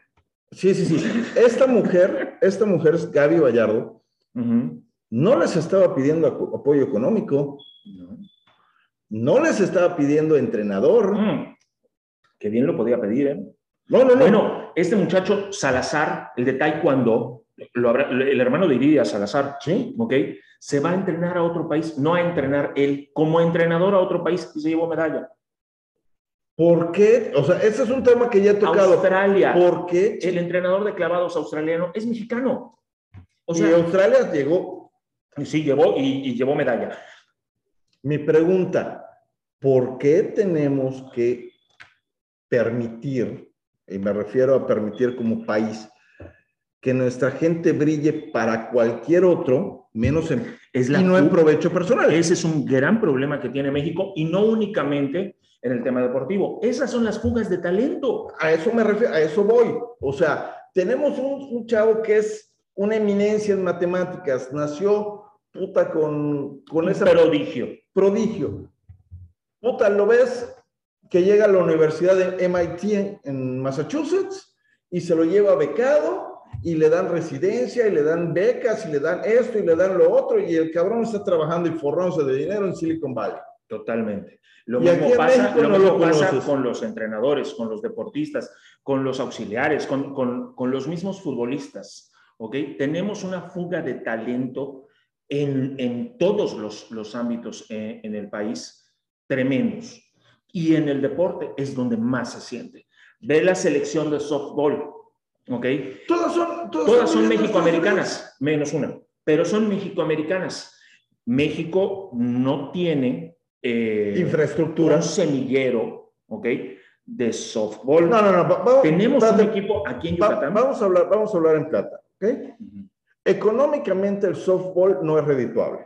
Sí, sí, sí. Esta mujer, esta mujer es Gaby Gallardo. Uh-huh. No les estaba pidiendo apoyo económico. No, no les estaba pidiendo entrenador. Mm. Que bien lo podía pedir, ¿eh? No, no, no. Bueno, este muchacho Salazar, el de taekwondo, lo habrá, el hermano de Iridia Salazar, ¿sí? ¿Ok? Se va a entrenar a otro país, no a entrenar él, como entrenador a otro país y se llevó medalla. ¿Por qué? O sea, ese es un tema que ya he tocado. Australia. ¿Por qué? El entrenador de clavados australiano es mexicano. O sea, y Australia llegó. Sí, llevó y, y llevó medalla. Mi pregunta, ¿por qué tenemos que permitir, y me refiero a permitir como país, que nuestra gente brille para cualquier otro, menos en, es la, y no en provecho personal? Ese es un gran problema que tiene México, y no únicamente en el tema deportivo. Esas son las fugas de talento. A eso me refiero, a eso voy. O sea, tenemos un, un chavo que es una eminencia en matemáticas, nació puta con, con esa... Prodigio. Prodigio. Puta, lo ves que llega a la universidad de M I T en, en Massachusetts y se lo lleva becado y le dan residencia y le dan becas y le dan esto y le dan lo otro y el cabrón está trabajando y forrándose de dinero en Silicon Valley. Totalmente. Lo mismo pasa, lo no mismo lo pasa con los entrenadores, con los deportistas, con los auxiliares, con, con, con los mismos futbolistas. Okay. Tenemos una fuga de talento en, en todos los, los ámbitos en, en el país, tremendos. Y en el deporte es donde más se siente. Ve la selección de softball, ¿Okay? Todas son, todas todas son mexicoamericanas, menos una, pero son mexicoamericanas. México no tiene eh, infraestructura, un semillero, ¿ok? De softball. No, no, no. Vamos, Tenemos plata, un equipo aquí en Yucatán. Va, vamos, a hablar, vamos a hablar en plata, ¿ok? Uh-huh. Económicamente el softball no es redituable.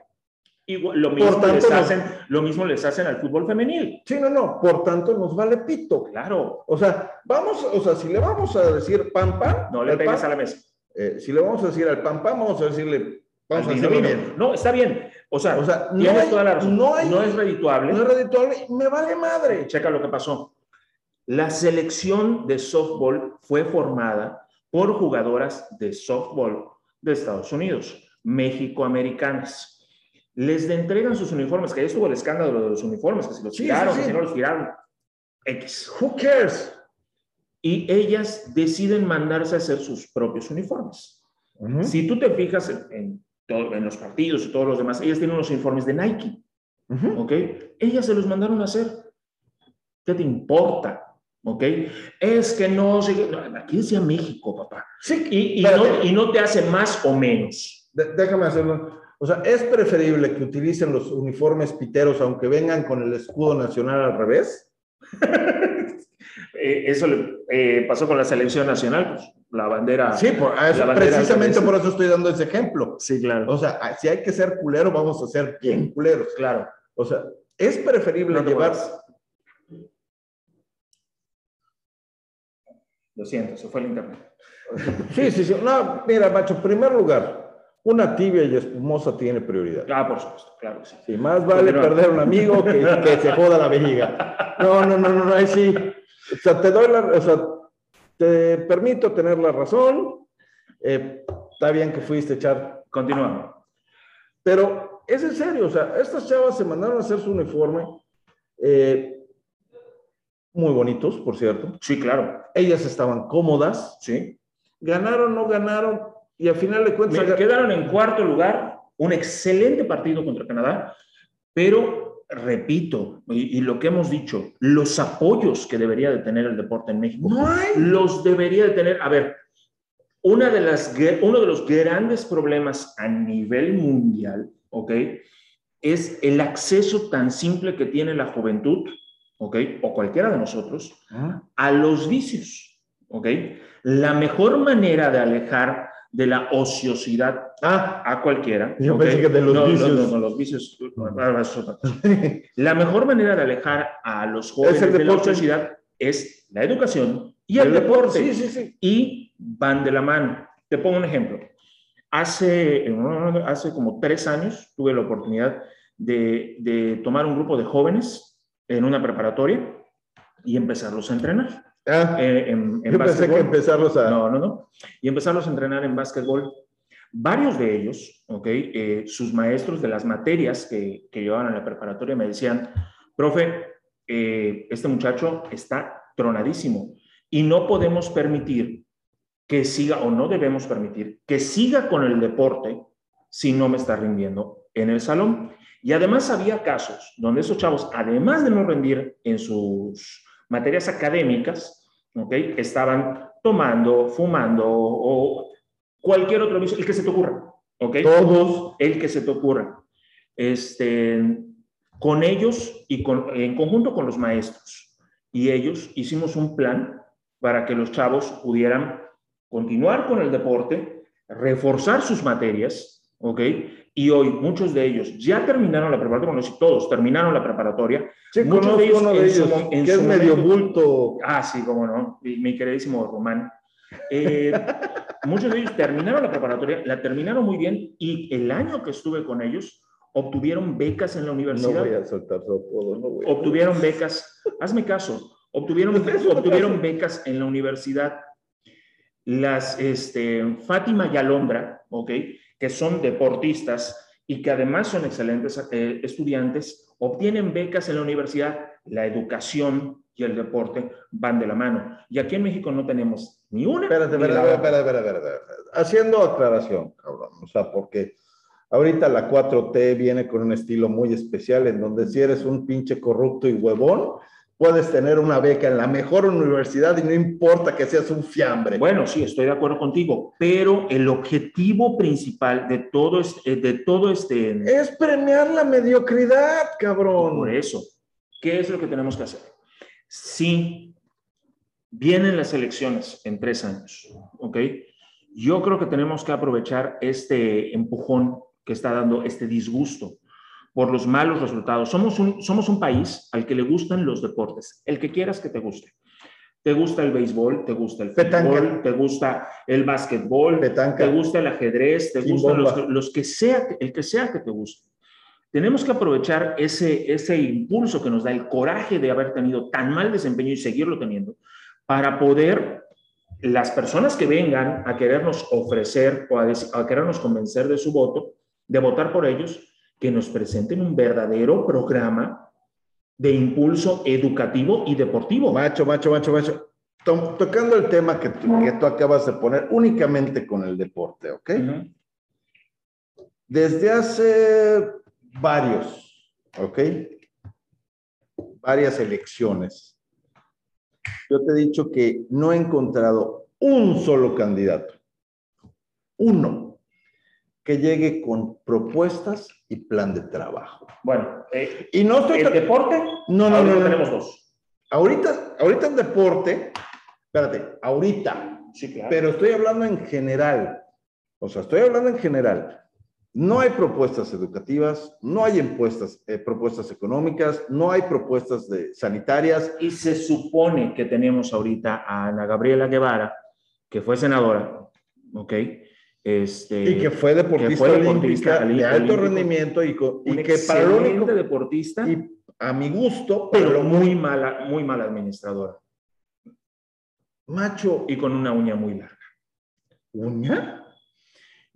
Igual, lo, mismo tanto, les hacen, no. lo mismo les hacen al fútbol femenil. Sí, no, no. Por tanto, nos vale pito. Claro. O sea, vamos, o sea, si le vamos a decir pan, pan. No le pegues pan, a la mesa. Eh, si le vamos a decir al pan, pan, vamos a decirle. Vamos al a decirle bien. Bien. No, está bien. O sea, o sea no, hay, toda la razón. No, hay, no es redituable. No es redituable. Me vale madre. Checa lo que pasó. La selección de softball fue formada por jugadoras de softball de Estados Unidos, mexicoamericanas. Les entregan sus uniformes, que ahí estuvo el escándalo de los uniformes, que si los sí, tiraron, sí, sí. que si no los tiraron. X. Who cares? Y ellas deciden mandarse a hacer sus propios uniformes. Uh-huh. Si tú te fijas en, en, todo, en los partidos y todos los demás, ellas tienen unos uniformes de Nike. Uh-huh. ¿Ok? Ellas se los mandaron a hacer. ¿Qué te importa? ¿Ok? Es que no... Aquí decía México, papá. Sí, y, y, no, y no te hace más o menos. De, déjame hacerlo... O sea, ¿es preferible que utilicen los uniformes piteros aunque vengan con el escudo nacional al revés? eh, eso le, eh, pasó con la selección nacional, pues, la bandera... Sí, por, a eso, bandera precisamente por eso estoy dando ese ejemplo. Sí, claro. O sea, si hay que ser culero, vamos a ser bien culeros. Claro. O sea, ¿es preferible no llevar...? Puedes. Lo siento, se fue el internet. Sí, sí, sí. No, mira, macho, en primer lugar... Una tibia y espumosa tiene prioridad. Ah, por supuesto, claro que sí. Sí, más vale no. perder un amigo que, que se joda la vejiga. No, no, no, no, no, ahí sí. O sea, te doy la, o sea, te permito tener la razón. Eh, está bien que fuiste a echar. Continuamos. Pero es en serio, o sea, estas chavas se mandaron a hacer su uniforme. Eh, muy bonitos, por cierto. Sí, claro. Ellas estaban cómodas. Sí. Ganaron, no ganaron. Y al final de cuentas... Me quedaron en cuarto lugar, un excelente partido contra Canadá, pero, repito, y, y lo que hemos dicho, los apoyos que debería de tener el deporte en México, no hay. los debería de tener... A ver, una de las, uno de los grandes problemas a nivel mundial, ¿ok? Es el acceso tan simple que tiene la juventud, ¿ok? O cualquiera de nosotros, ¿Ah? a los vicios, ¿ok? La mejor manera de alejar... de la ociosidad ah, a cualquiera. Yo okay. pensé que de los no, vicios. No, no, no, los vicios. La mejor manera de alejar a los jóvenes de deporte. la ociosidad es la educación y el, el deporte. deporte. Sí, sí, sí. Y van de la mano. Te pongo un ejemplo. Hace, hace como tres años tuve la oportunidad de, de tomar un grupo de jóvenes en una preparatoria y empezarlos a entrenar. Ah, eh, en, en yo pensé que empezarlos a... No, no, no. Y empezarlos a entrenar en básquetbol. Varios de ellos, ok, eh, sus maestros de las materias que, que llevaban a la preparatoria me decían, profe, eh, este muchacho está tronadísimo y no podemos permitir que siga, o no debemos permitir, que siga con el deporte si no me está rindiendo en el salón. Y además había casos donde esos chavos, además de no rendir en sus... materias académicas, ¿ok? Estaban tomando, fumando o cualquier otro vicio, el que se te ocurra, ¿ok? Todos, el que se te ocurra. Este, con ellos y con, en conjunto con los maestros y ellos hicimos un plan para que los chavos pudieran continuar con el deporte, reforzar sus materias, ¿ok? Y hoy muchos de ellos ya terminaron la preparatoria, bueno, si todos terminaron la preparatoria. Sí, muchos de ellos, uno de en ellos su, en que su es medio bulto. Ah, sí, cómo no, mi queridísimo Román. Eh, muchos de ellos terminaron la preparatoria, la terminaron muy bien y el año que estuve con ellos obtuvieron becas en la universidad. No voy a soltar todo, no voy a... Obtuvieron becas, hazme caso, obtuvieron, obtuvieron becas en la universidad. Las, este, Fátima y Alondra, ¿ok?, que son deportistas y que además son excelentes eh, estudiantes, obtienen becas en la universidad. La educación y el deporte van de la mano. Y aquí en México no tenemos ni una. Espérate, ni espérate, espérate, espérate, espérate, espérate. Haciendo aclaración, cabrón. O sea, porque ahorita la cuatro T viene con un estilo muy especial en donde si eres un pinche corrupto y huevón, puedes tener una beca en la mejor universidad y no importa que seas un fiambre. Bueno, sí, estoy de acuerdo contigo, pero el objetivo principal de todo este... De todo este... es premiar la mediocridad, cabrón. Por eso, ¿qué es lo que tenemos que hacer? Sí, vienen las elecciones en tres años, ¿ok? Yo creo que tenemos que aprovechar este empujón que está dando este disgusto por los malos resultados. Somos un, somos un país al que le gustan los deportes, el que quieras que te guste. Te gusta el béisbol, te gusta el fútbol, Petanca. Te gusta el básquetbol, Petanca. Te gusta el ajedrez, te gustan los, los que sea, el que sea que te guste. Tenemos que aprovechar ese, ese impulso que nos da el coraje de haber tenido tan mal desempeño y seguirlo teniendo para poder... Las personas que vengan a querernos ofrecer o a, decir, a querernos convencer de su voto, de votar por ellos, que nos presenten un verdadero programa de impulso educativo y deportivo. Macho, macho, macho, macho. To- tocando el tema que, t- que tú acabas de poner únicamente con el deporte, ¿ok? Uh-huh. Desde hace varios, ¿ok? Varias elecciones. Yo te he dicho que no he encontrado un solo candidato, uno, que llegue con propuestas y plan de trabajo. Bueno, eh, ¿y no estoy... ¿El tra- deporte? No, no, no, no. Tenemos dos. Ahorita, ahorita en deporte, espérate, ahorita. Sí, claro. Pero estoy hablando en general. O sea, estoy hablando en general. No hay propuestas educativas, no hay impuestas, eh, propuestas económicas, no hay propuestas de, sanitarias. Y se supone que tenemos ahorita a Ana Gabriela Guevara, que fue senadora, ¿ok? Este, y que fue deportista, que fue deportista olímpica, olímpica, de alto olímpico, rendimiento y, y un que para lo único, deportista, y a mi gusto, pero, pero muy mala, muy mala administradora. Macho. Y con una uña muy larga. ¿Uña?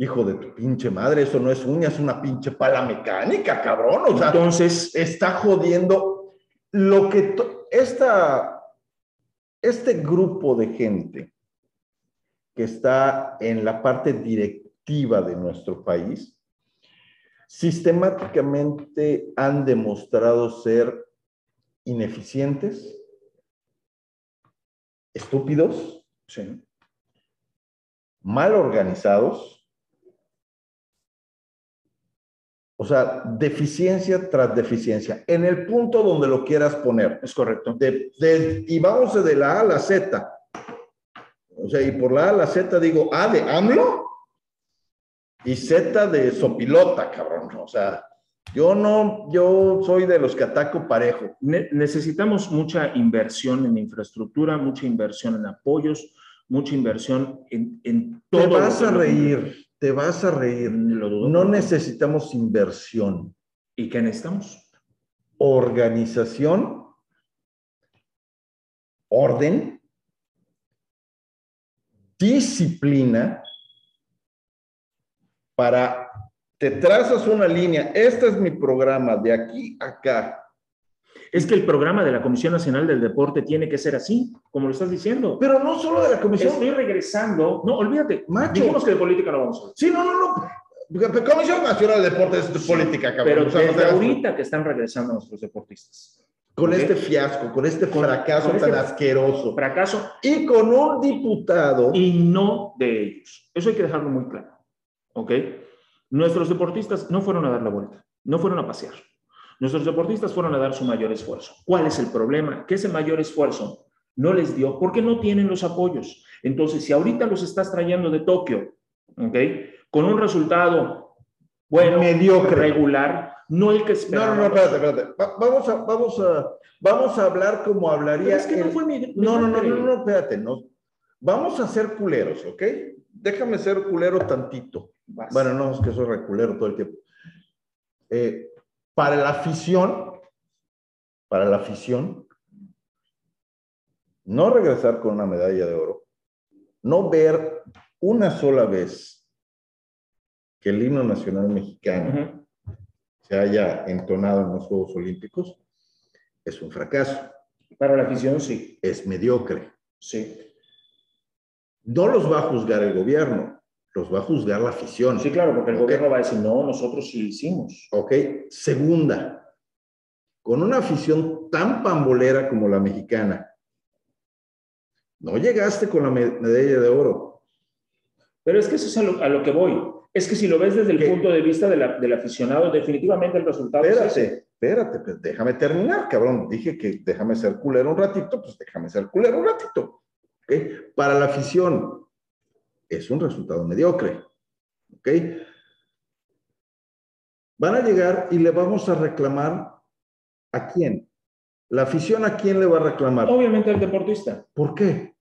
Hijo de tu pinche madre, eso no es uña, es una pinche pala mecánica, cabrón. O sea, entonces está jodiendo lo que to- esta, este grupo de gente que está en la parte directiva de nuestro país, sistemáticamente han demostrado ser ineficientes, estúpidos, sí, mal organizados. O sea, deficiencia tras deficiencia, en el punto donde lo quieras poner. Es correcto. De, de, y vamos de la A a la Z. O sea, y por la A a la Z digo A de AMLO y Z de Sopilota, cabrón. O sea, yo no, yo soy de los que ataco parejo. Ne- necesitamos mucha inversión en infraestructura, mucha inversión en apoyos, mucha inversión en, en todo. Te vas a reír. Te vas a reír. Lo dudo, no necesitamos inversión. ¿Y qué necesitamos? Organización, orden, disciplina, para... Te trazas una línea. Este es mi programa, de aquí a acá. Es que el programa de la Comisión Nacional del Deporte tiene que ser así, como lo estás diciendo. Pero no solo de la Comisión. Estoy regresando. No, olvídate. Macho. Dijimos que de política no vamos a hablar. Sí, no, no, no. Comisión Nacional del Deporte es de política, cabrón. Pero o sea, desde no ahorita que están regresando nuestros deportistas. Con ¿okay? este fiasco, con este con, fracaso con tan este asqueroso. Fracaso. Y con un diputado. Y no de ellos. Eso hay que dejarlo muy claro. ¿Ok? Nuestros deportistas no fueron a dar la vuelta. No fueron a pasear. Nuestros deportistas fueron a dar su mayor esfuerzo. ¿Cuál es el problema? Que ese mayor esfuerzo no les dio porque no tienen los apoyos. Entonces, si ahorita los estás trayendo de Tokio, ¿ok? Con un resultado, bueno, mediocre, regular, no el que esperaba. No, no, no, espérate, espérate. Va, vamos, a, vamos, a, vamos a hablar como hablaría... Pero es que el... no fue mi, mi no, no, no, no, no, no, espérate. No. Vamos a ser culeros, ¿ok? Déjame ser culero tantito. Vas. Bueno, no, es que soy reculero todo el tiempo. Eh... Para la afición, para la afición, no regresar con una medalla de oro, no ver una sola vez que el himno nacional mexicano uh-huh. se haya entonado en los Juegos Olímpicos, es un fracaso. Para la afición, sí. Es mediocre. Sí. No los va a juzgar el gobierno. Los va a juzgar la afición. Sí, claro, porque el okay. gobierno va a decir, no, nosotros sí hicimos. Ok, segunda, con una afición tan pambolera como la mexicana. No llegaste con la medalla de oro. Pero es que eso es a lo, a lo que voy. Es que si lo ves desde el ¿Qué? punto de vista de la, del aficionado, definitivamente el resultado espérate, es ese. Espérate, pues déjame terminar, cabrón. Dije que déjame ser culero un ratito, pues déjame ser culero un ratito. ¿Okay? Para la afición es un resultado mediocre. ¿Ok? Van a llegar y le vamos a reclamar ¿a quién? ¿La afición a quién le va a reclamar? Obviamente al deportista. ¿Por qué?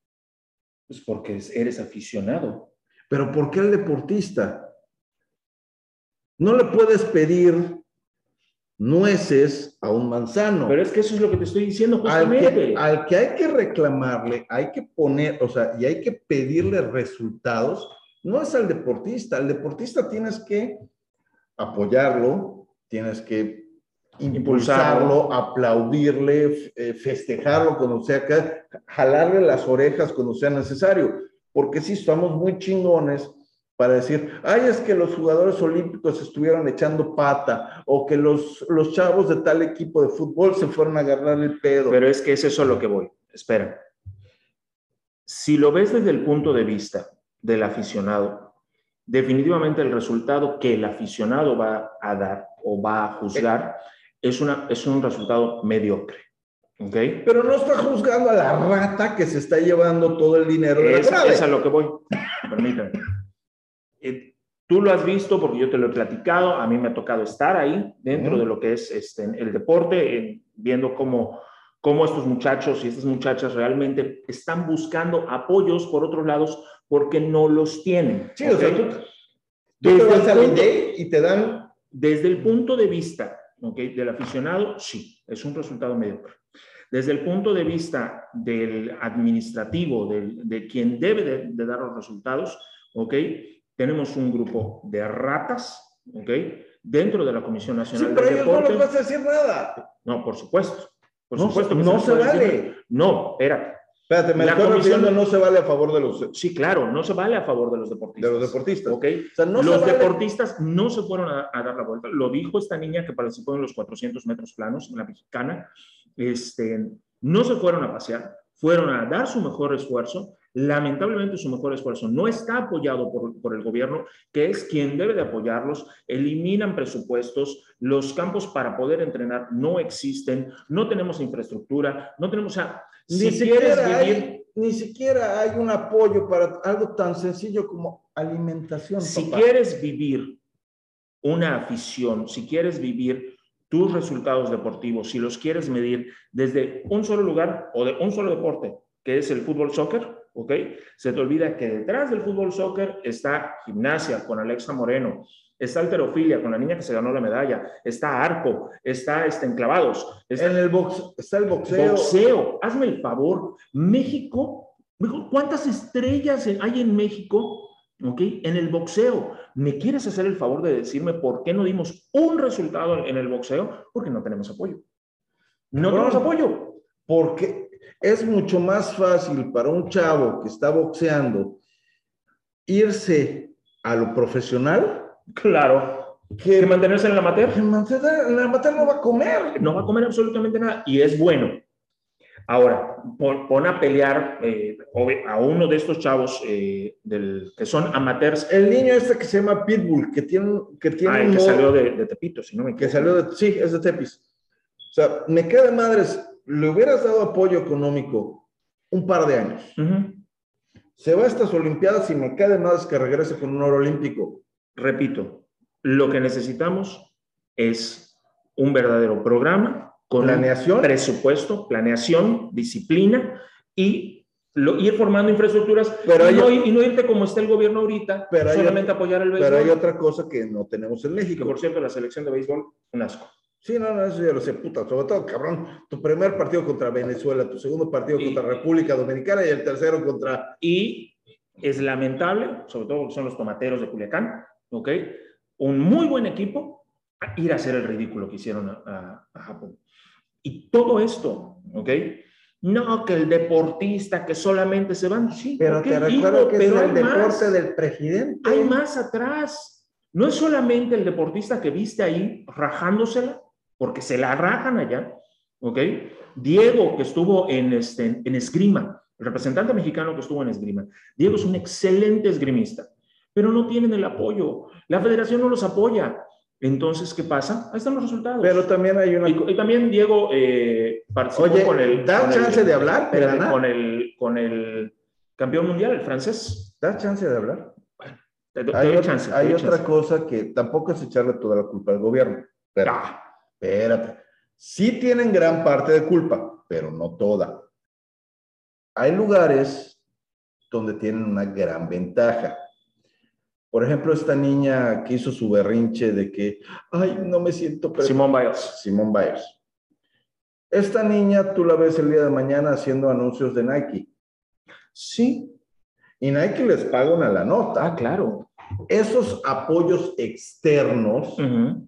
Pues porque eres aficionado. ¿Pero por qué al deportista? No le puedes pedir nueces a un manzano. Pero es que eso es lo que te estoy diciendo justamente. Al que, al que hay que reclamarle, hay que poner, o sea, y hay que pedirle resultados, no es al deportista. Al deportista tienes que apoyarlo, tienes que impulsarlo, impulsarlo, aplaudirle, eh, festejarlo cuando sea, jalarle las orejas cuando sea necesario, porque sí estamos muy chingones para decir, ay, es que los jugadores olímpicos estuvieron echando pata, o que los, los chavos de tal equipo de fútbol se fueron a agarrar el pedo. Pero es que es eso a lo que voy, espera. Si lo ves desde el punto de vista del aficionado, definitivamente el resultado que el aficionado va a dar o va a juzgar eh. Es, una, es un resultado mediocre. ¿Okay? Pero no está juzgando a la rata que se está llevando todo el dinero de es, la grave. Es a lo que voy. Permítame. Eh, tú lo has visto porque yo te lo he platicado. A mí me ha tocado estar ahí dentro mm. de lo que es este, el deporte, eh, viendo cómo, cómo estos muchachos y estas muchachas realmente están buscando apoyos por otros lados porque no los tienen. Sí, ¿okay? O sea, tú, tú te vas al I D y te dan... Desde el punto de vista... Okay. Del aficionado, sí, es un resultado mediocre. Desde el punto de vista del administrativo, del, de quien debe de, de dar los resultados, okay, tenemos un grupo de ratas, okay, dentro de la Comisión Nacional sí, del Deporte. Pero ellos no les vas a decir nada. No, por supuesto. Por no, supuesto que no se, se vale. Decir, no, espérate. Espérate, me la estoy comisión no se vale a favor de los... Sí, claro, no se vale a favor de los deportistas. De los deportistas. Ok. O sea, no los vale... deportistas no se fueron a, a dar la vuelta. Lo dijo esta niña que participó en los cuatrocientos metros planos, la mexicana. Este, no se fueron a pasear, fueron a dar su mejor esfuerzo. Lamentablemente su mejor esfuerzo no está apoyado por, por el gobierno, que es quien debe de apoyarlos. Eliminan presupuestos, los campos para poder entrenar no existen, no tenemos infraestructura, no tenemos... O sea, Ni, si siquiera vivir, hay, ni siquiera hay un apoyo para algo tan sencillo como alimentación. Si papá. quieres vivir una afición, si quieres vivir tus resultados deportivos, si los quieres medir desde un solo lugar o de un solo deporte, que es el fútbol soccer, ¿ok? Se te olvida que detrás del fútbol soccer está gimnasia con Alexa Moreno, está halterofilia con la niña que se ganó la medalla, está arco, está, está enclavados. Está, en el box, está el boxeo. Boxeo, hazme el favor. México, ¿cuántas estrellas hay en México? ¿Okay? En el boxeo. ¿Me quieres hacer el favor de decirme por qué no dimos un resultado en el boxeo? Porque no tenemos apoyo. No tenemos apoyo. Porque es mucho más fácil para un chavo que está boxeando irse a lo profesional... Claro, que, que mantenerse en el amateur. En el amateur no va a comer. No va a comer absolutamente nada, y es bueno. Ahora, pon, pon a pelear eh, a uno de estos chavos eh, del, que son amateurs. El niño este que se llama Pitbull, que tiene, que tiene ah, el un que modo, salió de, de Tepito, si no me equivoco. Que salió de, sí, es de Tepis. O sea, me queda de madres, le hubieras dado apoyo económico un par de años. Uh-huh. Se va a estas Olimpiadas y me queda de madres que regrese con un oro olímpico. Repito, lo que necesitamos es un verdadero programa con planeación, presupuesto, planeación, disciplina y lo, ir formando infraestructuras pero y, hay, no, y no irte como está el gobierno ahorita, pero solamente hay, apoyar el béisbol. Pero hay otra cosa que no tenemos en México. Que por cierto, la selección de béisbol, un asco. Sí, no, no, eso ya lo sé, puta, sobre todo, cabrón, tu primer partido contra Venezuela, tu segundo partido y, contra República Dominicana y el tercero contra... Y es lamentable, sobre todo porque son los tomateros de Culiacán, ¿ok? Un muy buen equipo a ir a hacer el ridículo que hicieron a, a, a Japón. Y todo esto, ¿ok? No que el deportista que solamente se van, sí, pero te recuerdo que es el deporte del presidente. Hay más atrás. No es solamente el deportista que viste ahí rajándosela, porque se la rajan allá, ¿ok? Diego, que estuvo en, este, en esgrima, el representante mexicano que estuvo en esgrima. Diego es un excelente esgrimista, pero no tienen el apoyo. La federación no los apoya. Entonces, ¿qué pasa? Ahí están los resultados. Pero también hay una... Y, y también Diego eh, participó Oye, con el... ¿da con chance el, de hablar? Pero el, con, el, con el campeón mundial, el francés. ¿Da chance de hablar? Bueno, te, te hay doy chance, hay te doy otra chance. Cosa que tampoco es echarle toda la culpa al gobierno. Pero, ah. Espérate. Sí tienen gran parte de culpa, pero no toda. Hay lugares donde tienen una gran ventaja. Por ejemplo, esta niña que hizo su berrinche de que, ay, no me siento... Simón Biles. Simón Biles. Esta niña, tú la ves el día de mañana haciendo anuncios de Nike. Sí. Y Nike les paga una la nota. Ah, claro. Esos apoyos externos... Uh-huh.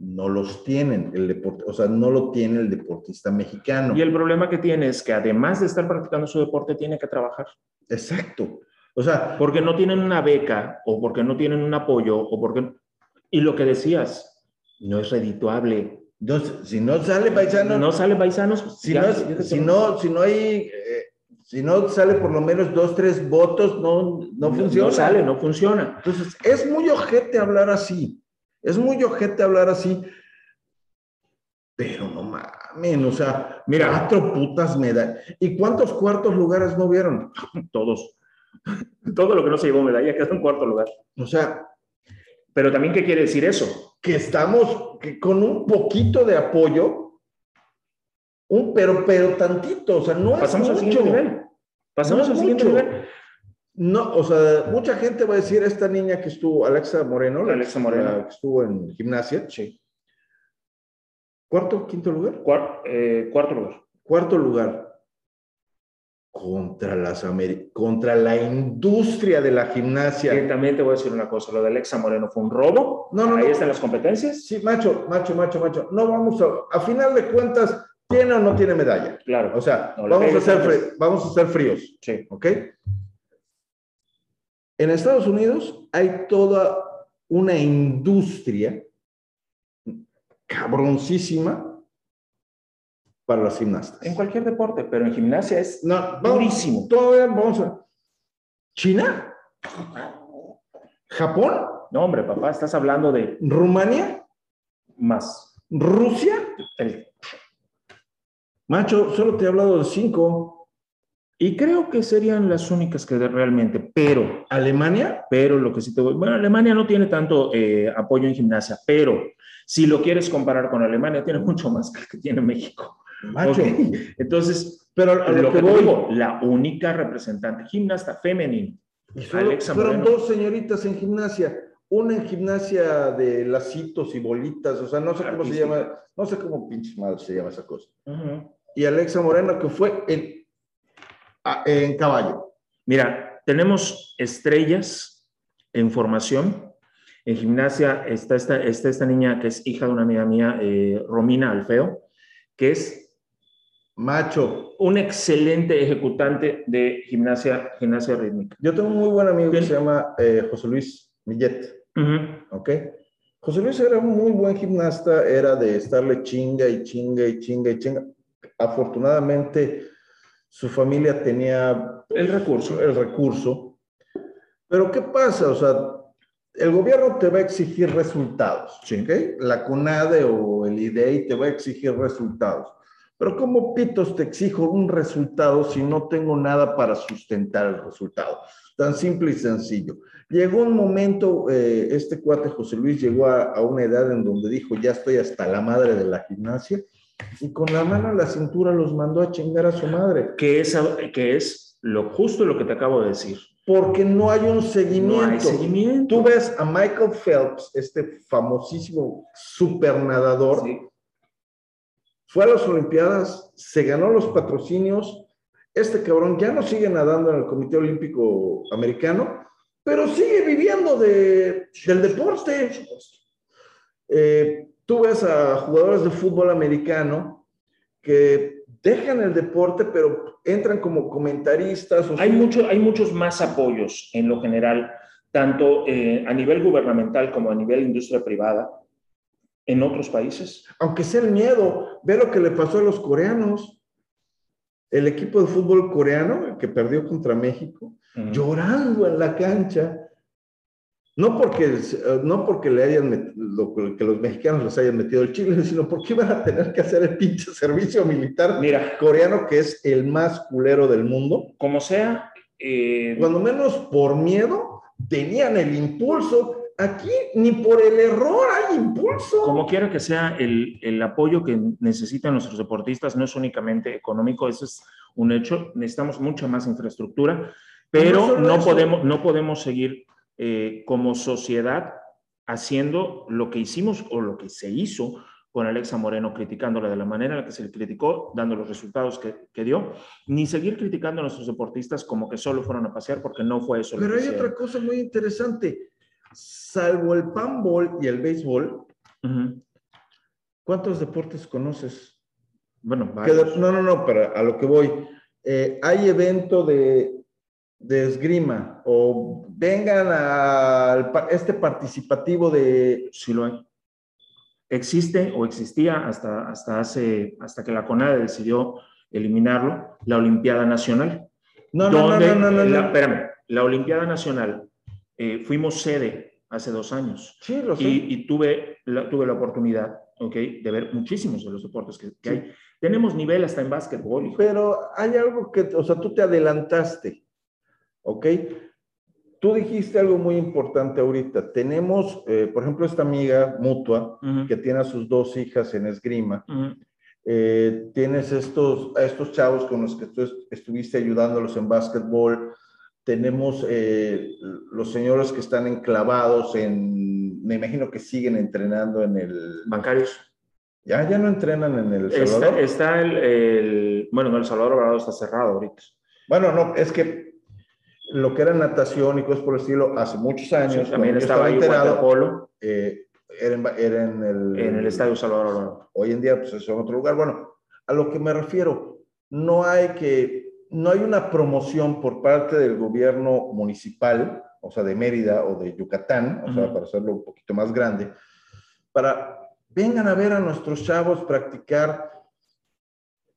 No los tienen, el deporte, o sea, no lo tiene el deportista mexicano. Y el problema que tiene es que además de estar practicando su deporte, tiene que trabajar. Exacto. O sea, porque no tienen una beca, o porque no tienen un apoyo, o porque... Y lo que decías, no es redituable. No, si no sale paisanos... No sale paisanos... Si, ya, no, ya si, no, si no hay... Eh, si no sale por lo menos dos, tres votos, no, no, no funciona. No sale, no funciona. Entonces, es muy ojete hablar así. Es muy ojete hablar así, pero no mamen, o sea, mira, cuatro putas medallas. ¿Y cuántos cuartos lugares no vieron? Todos. Todo lo que no se llevó medalla quedó en cuarto lugar. O sea, pero también, ¿qué quiere decir eso? Que estamos que con un poquito de apoyo, un pero, pero tantito, o sea, no Pasamos es mucho. Al siguiente nivel. Pasamos no al siguiente mucho. nivel. No, o sea, mucha gente va a decir, esta niña que estuvo, Alexa Moreno, la Alexa Moreno, que estuvo en gimnasia, sí. ¿Cuarto, quinto lugar? Cuarto, eh, cuarto lugar. Cuarto lugar. Contra las Ameri- contra la industria de la gimnasia. Que también te voy a decir una cosa, lo de Alexa Moreno fue un robo. No, no, Ahí no. están las competencias. Sí, macho, macho, macho, macho. No vamos a, a final de cuentas, ¿tiene o no tiene medalla? Claro. O sea, no, vamos, a ser fri- vamos a ser fríos. Sí. ¿Ok? En Estados Unidos hay toda una industria cabroncísima para las gimnastas. En cualquier deporte, pero en gimnasia es no, durísimo. Todavía vamos a... ¿China? ¿Japón? No, hombre, papá, estás hablando de... ¿Rumania? Más. ¿Rusia? El... Macho, solo te he hablado de cinco... Y creo que serían las únicas que realmente, pero... ¿Alemania? Pero lo que sí te voy... Bueno, Alemania no tiene tanto eh, apoyo en gimnasia, pero si lo quieres comparar con Alemania, tiene mucho más que el que tiene México. Macho. Okay. Entonces, pero lo, lo que, que voy... digo, la única representante gimnasta femenina, Alexa Moreno. Fueron dos señoritas en gimnasia, una en gimnasia de lacitos y bolitas, o sea, no sé cómo se llama, no sé cómo pinche madre se llama esa cosa. Uh-huh. Y Alexa Moreno, que fue el... Ah, en caballo. Mira, tenemos estrellas en formación. En gimnasia está esta, está esta niña que es hija de una amiga mía, eh, Romina Alfeo, que es macho, un excelente ejecutante de gimnasia, gimnasia rítmica. Yo tengo un muy buen amigo ¿Qué? que se llama eh, José Luis Millet. Uh-huh. ¿Okay? José Luis era un muy buen gimnasta, era de estarle chinga y chinga y chinga y chinga. Afortunadamente... Su familia tenía el recurso, el recurso. Pero ¿qué pasa? O sea, el gobierno te va a exigir resultados. Sí. ¿Okay? La CONADE o el I D E I te va a exigir resultados. Pero ¿cómo pitos te exijo un resultado si no tengo nada para sustentar el resultado? Tan simple y sencillo. Llegó un momento, eh, este cuate José Luis llegó a, a una edad en donde dijo, ya estoy hasta la madre de la gimnasia. Y con la mano a la cintura los mandó a chingar a su madre. Que es, que es lo justo lo que te acabo de decir. Porque no hay un seguimiento. No hay seguimiento. Tú ves a Michael Phelps, este famosísimo supernadador. Sí. Fue a las Olimpiadas, se ganó los patrocinios. Este cabrón ya no sigue nadando en el Comité Olímpico Americano, pero sigue viviendo de, del deporte. Eh... Tú ves a jugadores de fútbol americano que dejan el deporte, pero entran como comentaristas. O hay, sí. mucho, hay muchos más apoyos en lo general, tanto eh, a nivel gubernamental como a nivel industria privada, en otros países? Aunque sea el miedo, ve lo que le pasó a los coreanos. El equipo de fútbol coreano, el que perdió contra México, uh-huh. llorando en la cancha. No porque, no porque le hayan metido, lo, que los mexicanos les hayan metido el chile, sino porque iban a tener que hacer el pinche servicio militar Mira, coreano, que es el más culero del mundo. Como sea. Eh... Cuando menos por miedo, tenían el impulso. Aquí ni por el error hay impulso. Como quiera que sea, el, el apoyo que necesitan nuestros deportistas no es únicamente económico, eso es un hecho. Necesitamos mucha más infraestructura, pero no, no, podemos, no podemos seguir eh, como sociedad haciendo lo que hicimos o lo que se hizo con Alexa Moreno, criticándola de la manera en la que se le criticó, dando los resultados que, que dio, ni seguir criticando a nuestros deportistas como que solo fueron a pasear, porque no fue eso. Pero hay otra cosa muy interesante. Salvo el pánbol y el béisbol, uh-huh. ¿cuántos deportes conoces? Bueno, varios. No, no, no, para, a lo que voy. Eh, hay evento de, de esgrima, o vengan a este participativo de... Sí lo hay. Existe o existía hasta, hasta, hace, hasta que la CONADE decidió eliminarlo, la Olimpiada Nacional. No, no, no, no, no, no, no. La, espérame, la Olimpiada Nacional... Eh, fuimos sede hace dos años. Sí, lo sé. Y, y tuve, la, tuve la oportunidad, okay, de ver muchísimos de los deportes que, que sí. hay. Tenemos nivel hasta en básquetbol. Hijo. Pero hay algo que, o sea, tú te adelantaste, ¿ok? Tú dijiste algo muy importante ahorita. Tenemos, eh, por ejemplo, esta amiga mutua uh-huh. que tiene a sus dos hijas en esgrima. Uh-huh. eh, tienes estos, a estos chavos con los que tú est- estuviste ayudándolos en básquetbol. Tenemos eh, los señores que están enclavados en... Me imagino que siguen entrenando en el... Bancarios. Ya, ya no entrenan en el Salvador. Está, está el, el... Bueno, no, el Salvador Obrador está cerrado ahorita. Bueno, no, es que lo que era natación y cosas por el estilo, hace muchos años... Sí, también estaba, estaba ahí Waterpolo. Eh, era, en, era en el... En el Estadio Salvador Obrador. Hoy en día, pues, es en otro lugar. Bueno, a lo que me refiero, no hay que... No hay una promoción por parte del gobierno municipal, o sea, de Mérida o de Yucatán, o uh-huh. sea, para hacerlo un poquito más grande, para vengan a ver a nuestros chavos practicar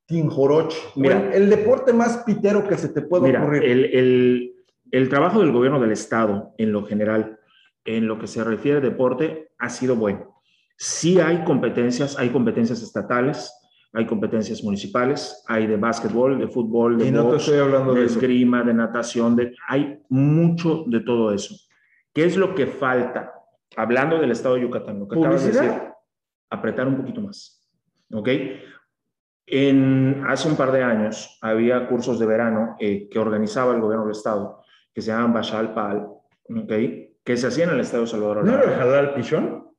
tinjoroch. Mira, bueno, el deporte más pitero que se te puede mira, ocurrir. El, el, el trabajo del gobierno del Estado, en lo general, en lo que se refiere al deporte, ha sido bueno. Sí hay competencias, hay competencias estatales, hay competencias municipales, hay de básquetbol, de fútbol, de, y no box, te estoy hablando de, de esgrima, de natación, de, hay mucho de todo eso. ¿Qué es lo que falta? Hablando del estado de Yucatán, lo que acabas de decir, apretar un poquito más. ¿Ok? En, hace un par de años había cursos de verano eh, que organizaba el gobierno del estado, que se llamaban Bachal Pal, ¿ok? Que se hacían en el estado de Salvador. ¿No era Jalal Pichón?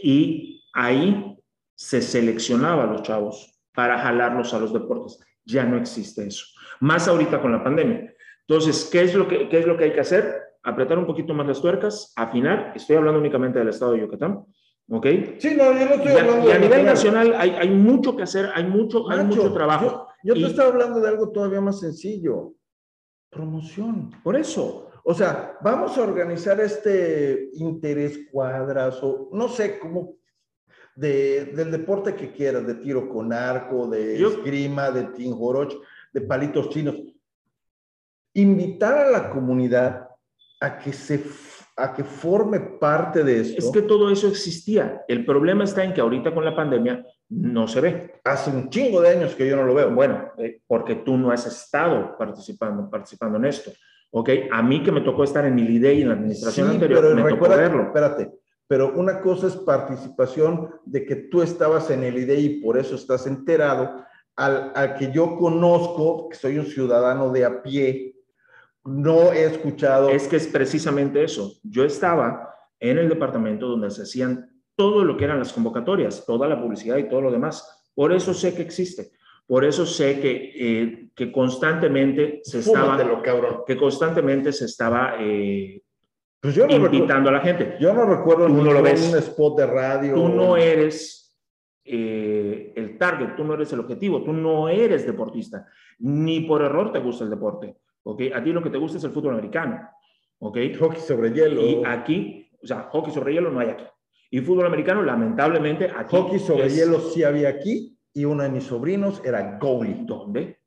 Y ahí se seleccionaba a los chavos para jalarlos a los deportes. Ya no existe eso. Más ahorita con la pandemia. Entonces, ¿qué es lo que, qué es lo que hay que hacer? Apretar un poquito más las tuercas, afinar. Estoy hablando únicamente del estado de Yucatán. ¿Ok? Sí, no, yo no estoy y hablando... A, y a nivel nacional hay, hay mucho que hacer, hay mucho, hay Nacho, mucho trabajo. Yo, yo y... te estaba hablando de algo todavía más sencillo. Promoción. Por eso. O sea, vamos a organizar este interescuadras o no sé cómo... De, del deporte que quieras, de tiro con arco, de Yo, esgrima, de tinjoroch, de palitos chinos. Invitar a la comunidad a que se a que forme parte de esto. Es que todo eso existía. El problema está en que ahorita con la pandemia no se ve. Hace un chingo de años que yo no lo veo. Bueno, eh, porque tú no has estado participando, participando en esto. ¿Okay? A mí que me tocó estar en Milidey y en la administración sí, anterior, pero me tocó verlo. Espérate. Pero una cosa es participación de que tú estabas en el I D E y por eso estás enterado, al, al que yo conozco, que soy un ciudadano de a pie, no he escuchado. Es que es precisamente eso. Yo estaba en el departamento donde se hacían todo lo que eran las convocatorias, toda la publicidad y todo lo demás. Por eso sé que existe. Por eso sé que, eh, que constantemente se estaba... Fúmatelo, cabrón. Que constantemente se estaba... Eh, Pues yo no invitando recuerdo, a la gente. Yo no recuerdo no lo ves. Un spot de radio. Tú no eres eh, el target, tú no eres el objetivo, tú no eres deportista. Ni por error te gusta el deporte. ¿Okay? A ti lo que te gusta es el fútbol americano. ¿Okay? Hockey sobre hielo. Y aquí, o sea, hockey sobre hielo no hay aquí. Y fútbol americano, lamentablemente, aquí... Hockey sobre es... hielo sí había aquí, y uno de mis sobrinos era goalie. ¿Dónde?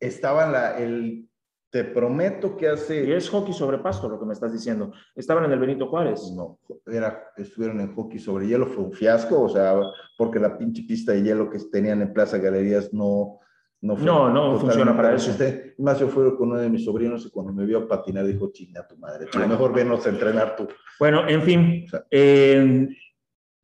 Estaba la, el... Te prometo que hace... Y es hockey sobre pasto lo que me estás diciendo. ¿Estaban en el Benito Juárez? No, era, estuvieron en hockey sobre hielo, fue un fiasco, o sea, porque la pinche pista de hielo que tenían en Plaza Galerías no... No, fue, no, no funciona para eso. Usted, más yo fui con uno de mis sobrinos y cuando me vio patinar dijo, chinga tu madre, a lo mejor venos a entrenar tú. Bueno, en fin, o sea, eh,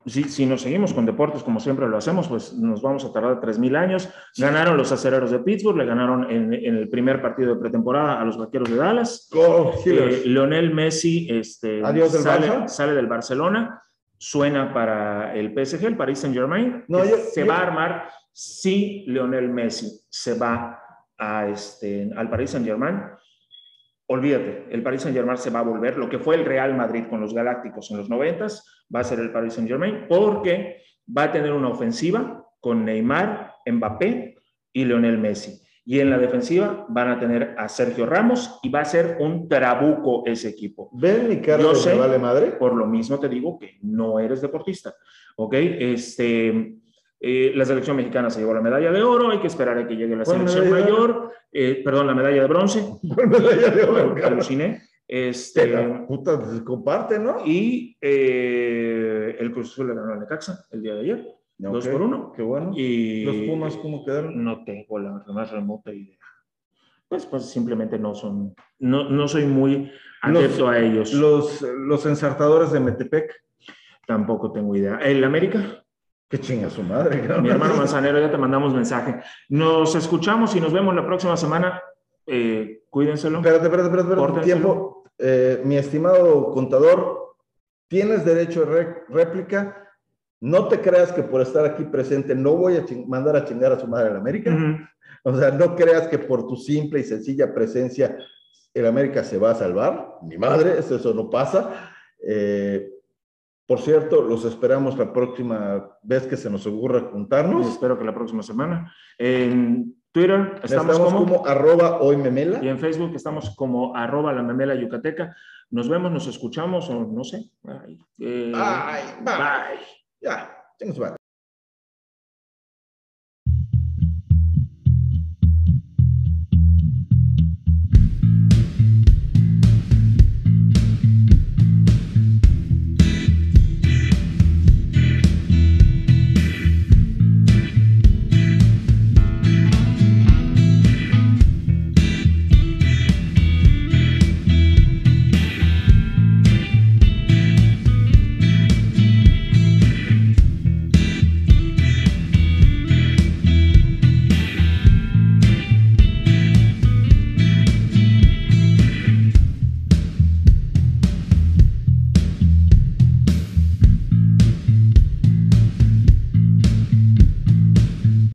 si, si nos seguimos con deportes como siempre lo hacemos, pues nos vamos a tardar tres mil años. Sí. Ganaron los Acereros de Pittsburgh, le ganaron en, en el primer partido de pretemporada a los Vaqueros de Dallas. Go, eh, Lionel Messi este, sale, del sale del Barcelona, suena para el P S G, el Paris Saint Germain, no, yo, se yo, va a armar... Si sí, Lionel Messi se va a este, al Paris Saint Germain, olvídate, el Paris Saint Germain se va a volver lo que fue el Real Madrid con los Galácticos en los noventas, va a ser el Paris Saint Germain, porque va a tener una ofensiva con Neymar, Mbappé y Lionel Messi, y en la defensiva van a tener a Sergio Ramos y va a ser un trabuco ese equipo. ¿Ven mi cara de que vale madre? Por lo mismo te digo que no eres deportista, ¿ok? Este... Eh, la selección mexicana se llevó la medalla de oro, hay que esperar a que llegue la selección mayor, eh, perdón, la medalla de bronce. La medalla de oro, claro. Aluciné. Este, la puta se comparte, ¿no? Y eh, el Cruz Azul le ganó a Necaxa el día de ayer, okay. dos por uno. Qué bueno. Y ¿los Pumas cómo quedaron? No tengo la más remota idea. Pues, pues simplemente no son, no, no soy muy adepto a ellos. Los, los ensartadores de Metepec. Tampoco tengo idea. ¿El América? ¡Qué chinga su madre! Mi hermano Manzanero, ya te mandamos mensaje. Nos escuchamos y nos vemos la próxima semana. Eh, cuídenselo. Espérate, espérate, espérate. espérate tiempo. Eh, mi estimado contador, tienes derecho a re réplica. No te creas que por estar aquí presente no voy a mandar a chingar a su madre en América. Uh-huh. O sea, no creas que por tu simple y sencilla presencia el América se va a salvar. Mi madre, eso, eso no pasa. Eh... Por cierto, los esperamos la próxima vez que se nos ocurra juntarnos. Les espero que la próxima semana. En Twitter estamos, estamos como, como arroba hoy memela. Y en Facebook estamos como arroba la memela yucateca. Nos vemos, nos escuchamos o no sé. Bye. Eh, bye. bye. bye. Ya, tenemos bye.